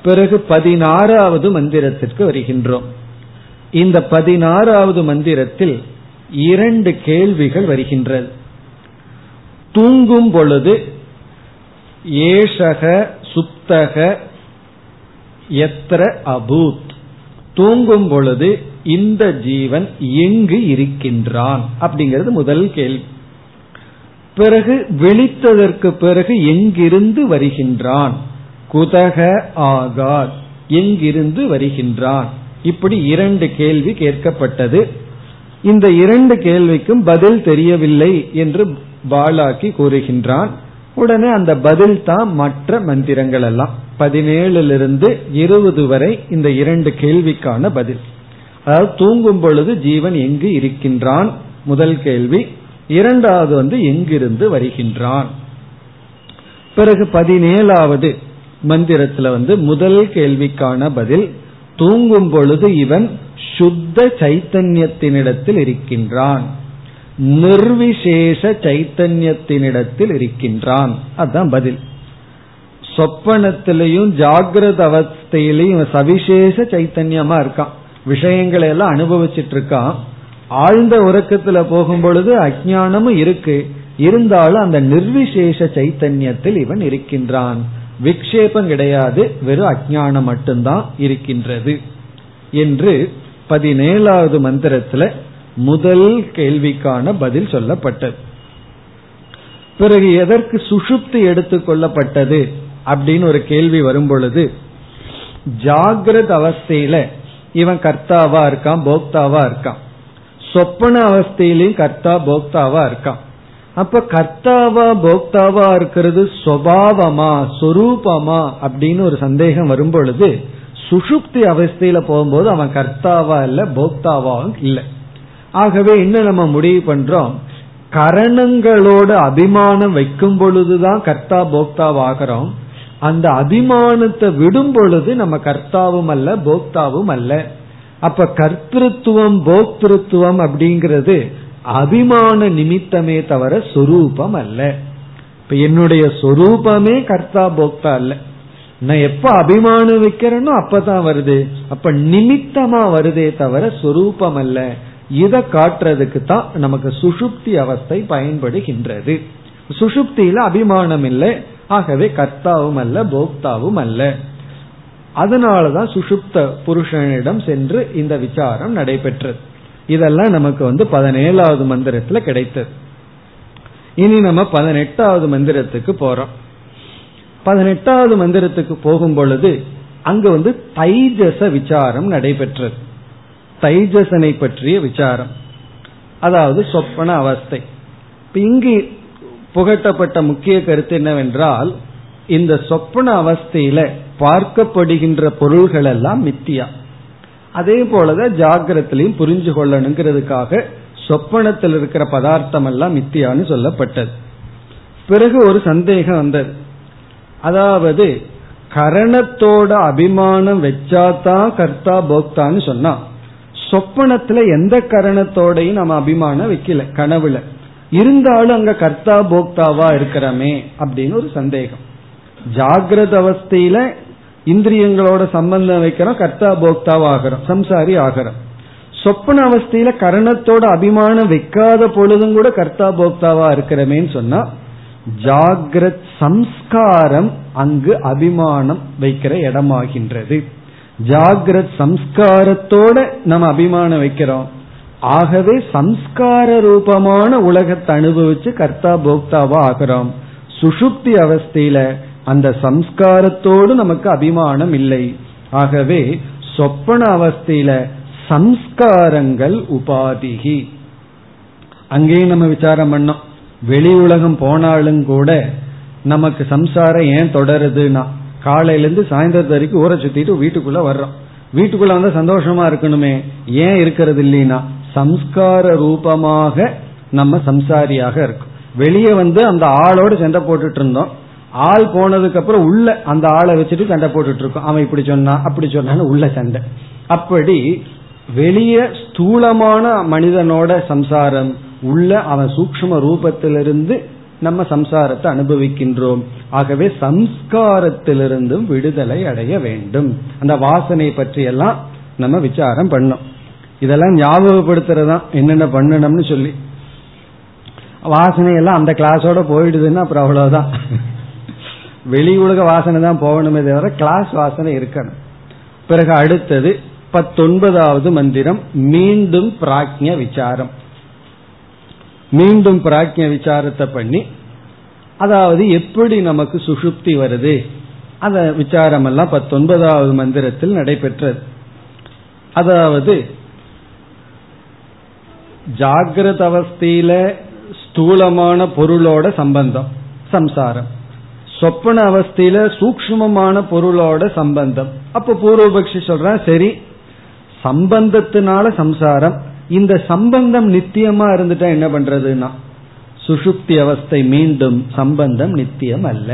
பிறகு 16வது மந்திரத்திற்கு வருகின்றோம். இந்த 16வது மந்திரத்தில் 2 கேள்விகள் வருகின்றது. தூங்கும் பொழுது ஏஷக சுப்தக எத்ர அபூத், தூங்கும் பொழுது இந்த ஜீவன் எங்கு இருக்கின்றான் அப்படிங்கிறது முதல் கேள்வி. பிறகு விழித்ததற்கு பிறகு எங்கிருந்து வருகின்றான், குதக ஆகார், எங்கிருந்து வருகின்றான், இப்படி 2 கேள்வி கேட்கப்பட்டது. இந்த 2 கேள்விக்கும் பதில் தெரியவில்லை என்று பாலாக்கி கூறுகின்றான். உடனே அந்த பதில் தான் மற்ற மந்திரங்கள் எல்லாம். 17லிருந்து 20 வரை இந்த 2 கேள்விக்கான பதில். அதாவது தூங்கும் பொழுது ஜீவன் எங்கு இருக்கின்றான் முதல் கேள்வி, 2வது எங்கிருந்து வருகின்றான். பிறகு 17வது மந்திரத்துல முதல் கேள்விக்கான பதில், தூங்கும் பொழுது இவன் சுத்த சைத்தன்யத்தினிடத்தில் இருக்கின்றான், நிர்விசேஷ சைத்தன்யத்தினிடத்தில் இருக்கின்றான், அதுதான் பதில். சொப்பனத்திலையும் ஜாகிரத அவஸ்தையிலையும் சவிசேஷ சைத்தன்யமா இருக்கான், விஷயங்களை எல்லாம் அனுபவிச்சுட்டு இருக்கான். ஆழ்ந்த உறக்கத்துல போகும் பொழுது அஜ்ஞானமும் இருக்கு, இருந்தாலும் அந்த நிர்விசேஷ சைத்தன்யத்தில் இவன் இருக்கின்றான், விக்ஷேபம் கிடையாது, வெறும் அஜ்ஞானம் மட்டும்தான் இருக்கின்றது என்று 17வது மந்திரத்துல முதல் கேள்விக்கான பதில் சொல்லப்பட்டது. பிறகு எதற்கு சுஷுப்தி எடுத்துக்கொள்ளப்பட்டது அப்படின்னு ஒரு கேள்வி வரும் பொழுது, ஜாகிரத அவஸ்தையில இவன் கர்த்தாவா இருக்கான் போக்தாவா இருக்கான், சொப்பன அவஸ்தையிலும் கர்த்தா போக்தாவா இருக்கான். அப்ப கர்த்தாவா போக்தாவா இருக்கிறது சுபாவமா சொரூபமா அப்படின்னு ஒரு சந்தேகம் வரும் பொழுது, சுஷுப்தி அவஸ்தையில போகும்போது அவன் கர்த்தாவா இல்ல போக்தாவா இல்ல. ஆகவே இன்னும் நம்ம முடிவு பண்றோம், கரணங்களோட அபிமானம் வைக்கும் பொழுதுதான் கர்த்தா போக்தாவா ஆகிறோம். அந்த அபிமானத்தை விடும் பொழுது நம்ம கர்த்தாவும் அல்ல போக்தாவும் அல்ல. அப்ப கர்த்திருவம் போக்திருத்துவம் அப்படிங்கிறது அபிமான நிமித்தமே தவிர சொரூபம் அல்ல. இப்ப என்னுடைய சொரூபமே கர்த்தா போக்தா அல்ல, நான் எப்ப அபிமானம் வைக்கிறேனோ அப்பதான் வருது, அப்ப நிமித்தமா வருதே தவிர சொரூபம் அல்ல. இதை காட்டுறதுக்கு தான் நமக்கு சுஷுப்தி அவஸ்தை பயன்படுகின்றது. சுஷுப்தியில அபிமானம் இல்லை, ஆகவே கர்த்தாவும் அல்ல போக்தாவும் அல்ல. அதனாலதான் சுஷுப்த புருஷனிடம் சென்று இந்த விசாரம் நடைபெற்றது. இதெல்லாம் நமக்கு 17வது மந்திரத்துல கிடைத்தது. இனி நம்ம 18வது மந்திரத்துக்கு போறோம். 18வது மந்திரத்துக்கு போகும் பொழுது அங்கு தைஜச விசாரம் நடைபெற்றது. தைஜசனை பற்றிய விசாரம், அதாவது சொப்பன அவஸ்தை. இங்கு புகட்டப்பட்ட முக்கிய கருத்து என்னவென்றால், இந்த சொப்பன அவஸ்தையில பார்க்கப்படுகின்ற பொருள்கள் எல்லாம் மித்தியா. அதே போலதான் ஜாகிரத்திலையும் புரிஞ்சு கொள்ளணுங்கிறதுக்காக சொப்பனத்தில் இருக்கிற பதார்த்தம் எல்லாம் மித்தியான்னு சொல்லப்பட்டது. பிறகு ஒரு சந்தேகம் வந்தது, அதாவது கரணத்தோட அபிமானம் வச்சாதான் கர்த்தா போக்தான்னு சொன்னா, சொப்பனத்துல எந்த கரணத்தோடையும் நம்ம அபிமானம் வைக்கல கனவுல, இருந்தாலும் அங்க கர்த்தா போக்தாவா இருக்கிறமே அப்படின்னு ஒரு சந்தேகம். ஜாகிரத அவஸ்தையில இந்திரியங்களோட சம்பந்தம் வைக்கிறோம், கர்த்தா போக்தாவாகிறோம், சம்சாரி ஆகிறோம். சொப்பன அவஸ்தையில கரணத்தோட அபிமானம் வைக்காத பொழுதும் கூட கர்த்தா போக்தாவா இருக்கிறமேன்னு சொன்னா, ஜாகிரத் சம்ஸ்காரம் அங்கு அபிமானம் வைக்கிற இடமாகின்றது. ஜாகிரத் சம்ஸ்காரத்தோட நம்ம அபிமானம் வைக்கிறோம், ஆகவே சம்ஸ்கார ரூபமான உலகத்தை அனுபவிச்சு கர்த்தா போக்தாவா ஆகிறோம். சுஷுப்தி அவஸ்தையில அந்த சம்ஸ்காரத்தோடு நமக்கு அபிமானம் இல்லை, ஆகவே சொப்பன அவஸ்தையில சம்ஸ்காரங்கள் உபாதிகி. அங்கேயும் நம்ம விசாரம் பண்ணோம், வெளி உலகம் போனாலும் கூட நமக்கு சம்சாரம் ஏன் தொடருதுன்னா, காலையிலேருந்து சாயந்தரத்து வரைக்கும் ஊரை சுத்திட்டு வீட்டுக்குள்ள வர்றோம். வீட்டுக்குள்ள வந்து சந்தோஷமா இருக்கணுமே, ஏன் இருக்கிறது இல்லைன்னா சம்ஸ்கார ரூபமாக நம்ம சம்சாரியாக இருக்கும். வெளியே வந்து அந்த ஆளோடு சண்டை போட்டுட்டு இருந்தோம், ஆள் போனதுக்கு அப்புறம் உள்ள அந்த ஆளை வச்சுட்டு சண்டை போட்டுட்டு இருக்கோம். அவன் இப்படி சொன்னா அப்படி சொன்னான்னு உள்ள சண்டை. அப்படி வெளியே ஸ்தூலமான மனிதனோட சம்சாரம், உள்ள அவன் சூக்ஷ்ம ரூபத்திலிருந்து நம்ம சம்சாரத்தை அனுபவிக்கின்றோம். ஆகவே சம்ஸ்காரத்திலிருந்தும் விடுதலை அடைய வேண்டும். அந்த வாசனை பற்றி எல்லாம் நம்ம விசாரம் பண்ணோம். இதெல்லாம் ஞாபகப்படுத்துறதா என்னென்ன பண்ணணும்னு சொல்லி. வாசனை எல்லாம் அந்த கிளாஸோட போயிடுதுன்னா அப்புறம் அவ்வளவுதான், வெளி உலக வாசனை தான் போகணுமே தவிர கிளாஸ் வாசனை இருக்கணும். பிறகு அடுத்தது 19வது மந்திரம், மீண்டும் பிராக்ஞ விசாரம். மீண்டும் பிராக்ஞ விசாரத்தை பண்ணி, அதாவது எப்படி நமக்கு சுஷுப்தி வருது, அந்த விசாரம் எல்லாம் 19வது மந்திரத்தில் நடைபெற்றது. அதாவது ஜாகிரத அவஸ்தையில ஸ்தூலமான பொருளோட சம்பந்தம் சம்சாரம், சொப்பன அவஸ்தையில சூக்ஷ்மமான பொருளோட சம்பந்தம். அப்ப பூர்வபக்ஷி சொல்றான், சரி சம்பந்தத்தினால சம்சாரம், இந்த சம்பந்தம் நித்தியமா இருந்துட்டா என்ன பண்றதுன்னா, சுஷுப்தி அவஸ்தை மீண்டும் சம்பந்தம் நித்தியம் அல்ல.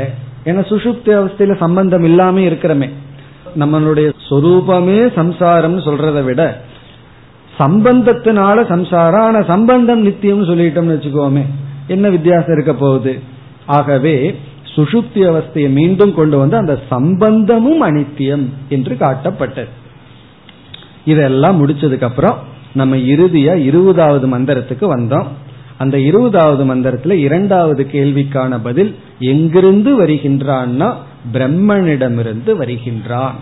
ஏன்னா சுஷுப்தி அவஸ்தையில சம்பந்தம் இல்லாம இருக்கிறமே. நம்மளுடைய சொரூபமே சம்சாரம் சொல்றதை விட சம்பந்தத்தினால சம்சாரம், ஆனா சம்பந்தம் நித்தியம் சொல்லிட்டோம்னு வச்சுக்கோமே, என்ன வித்தியாசம் இருக்க போகுது? ஆகவே சுஷுப்தி அவஸ்தையை மீண்டும் கொண்டு வந்து அந்த சம்பந்தமும் அனித்தியம் என்று காட்டப்பட்டது. இதெல்லாம் முடிச்சதுக்கு அப்புறம் நம்ம இறுதியா 20வது மந்திரத்துக்கு வந்தோம். அந்த 20வது மந்திரத்துல 2வது கேள்விக்கான பதில் எங்கிருந்து வருகின்றான்னா, பிரம்மனிடமிருந்து வருகின்றான்.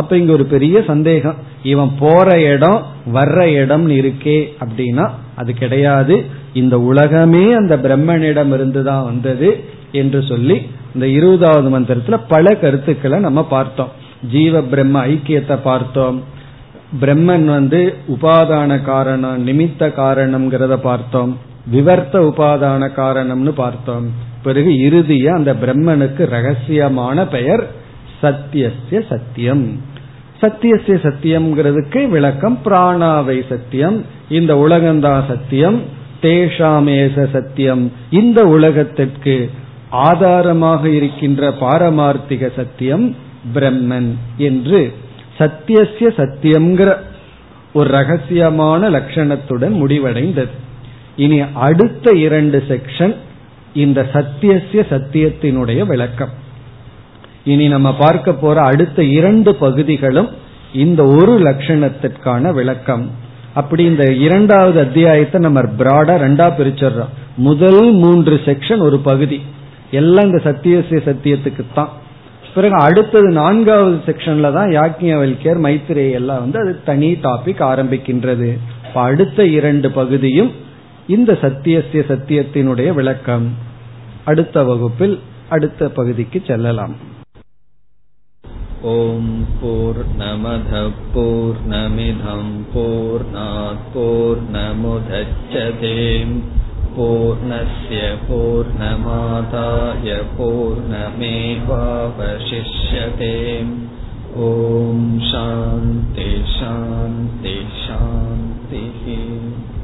அப்ப இங்க ஒரு பெரிய சந்தேகம், இவன் போற இடம் வர்ற இடம் இருக்கே அப்படின்னா அது கிடையாது, இந்த உலகமே அந்த பிரம்மனிடம் இருந்துதான் வந்தது என்று சொல்லி இந்த 20வது மந்திரத்துல பல கருத்துக்களை நம்ம பார்த்தோம். ஜீவ பிரம்ம ஐக்கியத்தை பார்த்தோம், பிரம்மன் வந்து உபாதான காரணம் நிமித்த காரணம்ங்கிறத பார்த்தோம், விவர்த்த உபாதான காரணம்னு பார்த்தோம். பிறகு இறுதியா அந்த பிரம்மனுக்கு ரகசியமான பெயர் சத்தியஸ்ய சத்தியம். சத்தியஸ்ய சத்தியம்ங்கிறதுக்கு விளக்கம் பிராணாவை சத்தியம், இந்த உலகந்தா சத்தியம், தேஷாமேச சத்தியம், இந்த உலகத்திற்கு ஆதாரமாக இருக்கின்ற பாரமார்த்திக சத்தியம் பிரம்மன் என்று சத்தியஸ்ய சத்தியம்ங்கிற ஒரு ரகசியமான லட்சணத்துடன் முடிவடைந்தது. இனி அடுத்த 2 செக்ஷன் இந்த சத்தியஸ்ய சத்தியத்தினுடைய விளக்கம். இனி நம்ம பார்க்க போற அடுத்த 2 பகுதிகளும் இந்த ஒரு லட்சணத்திற்கான விளக்கம். அப்படி இந்த 2வது அத்தியாயத்தை நம்ம பிராடா 2ஆ பிரிச்சிடறோம். முதல் 3 செக்ஷன் ஒரு பகுதி, எல்லாம் இந்த சத்தியசிய சத்தியத்துக்கு தான். பிறகு அடுத்தது 4வது செக்ஷன்ல தான் யாக்ஞவல்கியர் மைத்திரேய எல்லாம் வந்து அது தனி டாபிக் ஆரம்பிக்கின்றது. அடுத்த 2 பகுதியும் இந்த சத்தியசிய சத்தியத்தினுடைய விளக்கம். அடுத்த வகுப்பில் அடுத்த பகுதிக்கு செல்லலாம். ஓம் பூர்ணமதః பூர்ணமிதம் பூர்ணாத் பூர்ணமுதச்யதே பூர்ணஸ்ய பூர்ணமாதாய பூர்ணமேவாவசிஷ்யதே. ஓம் சாந்தி சாந்தி சாந்தி.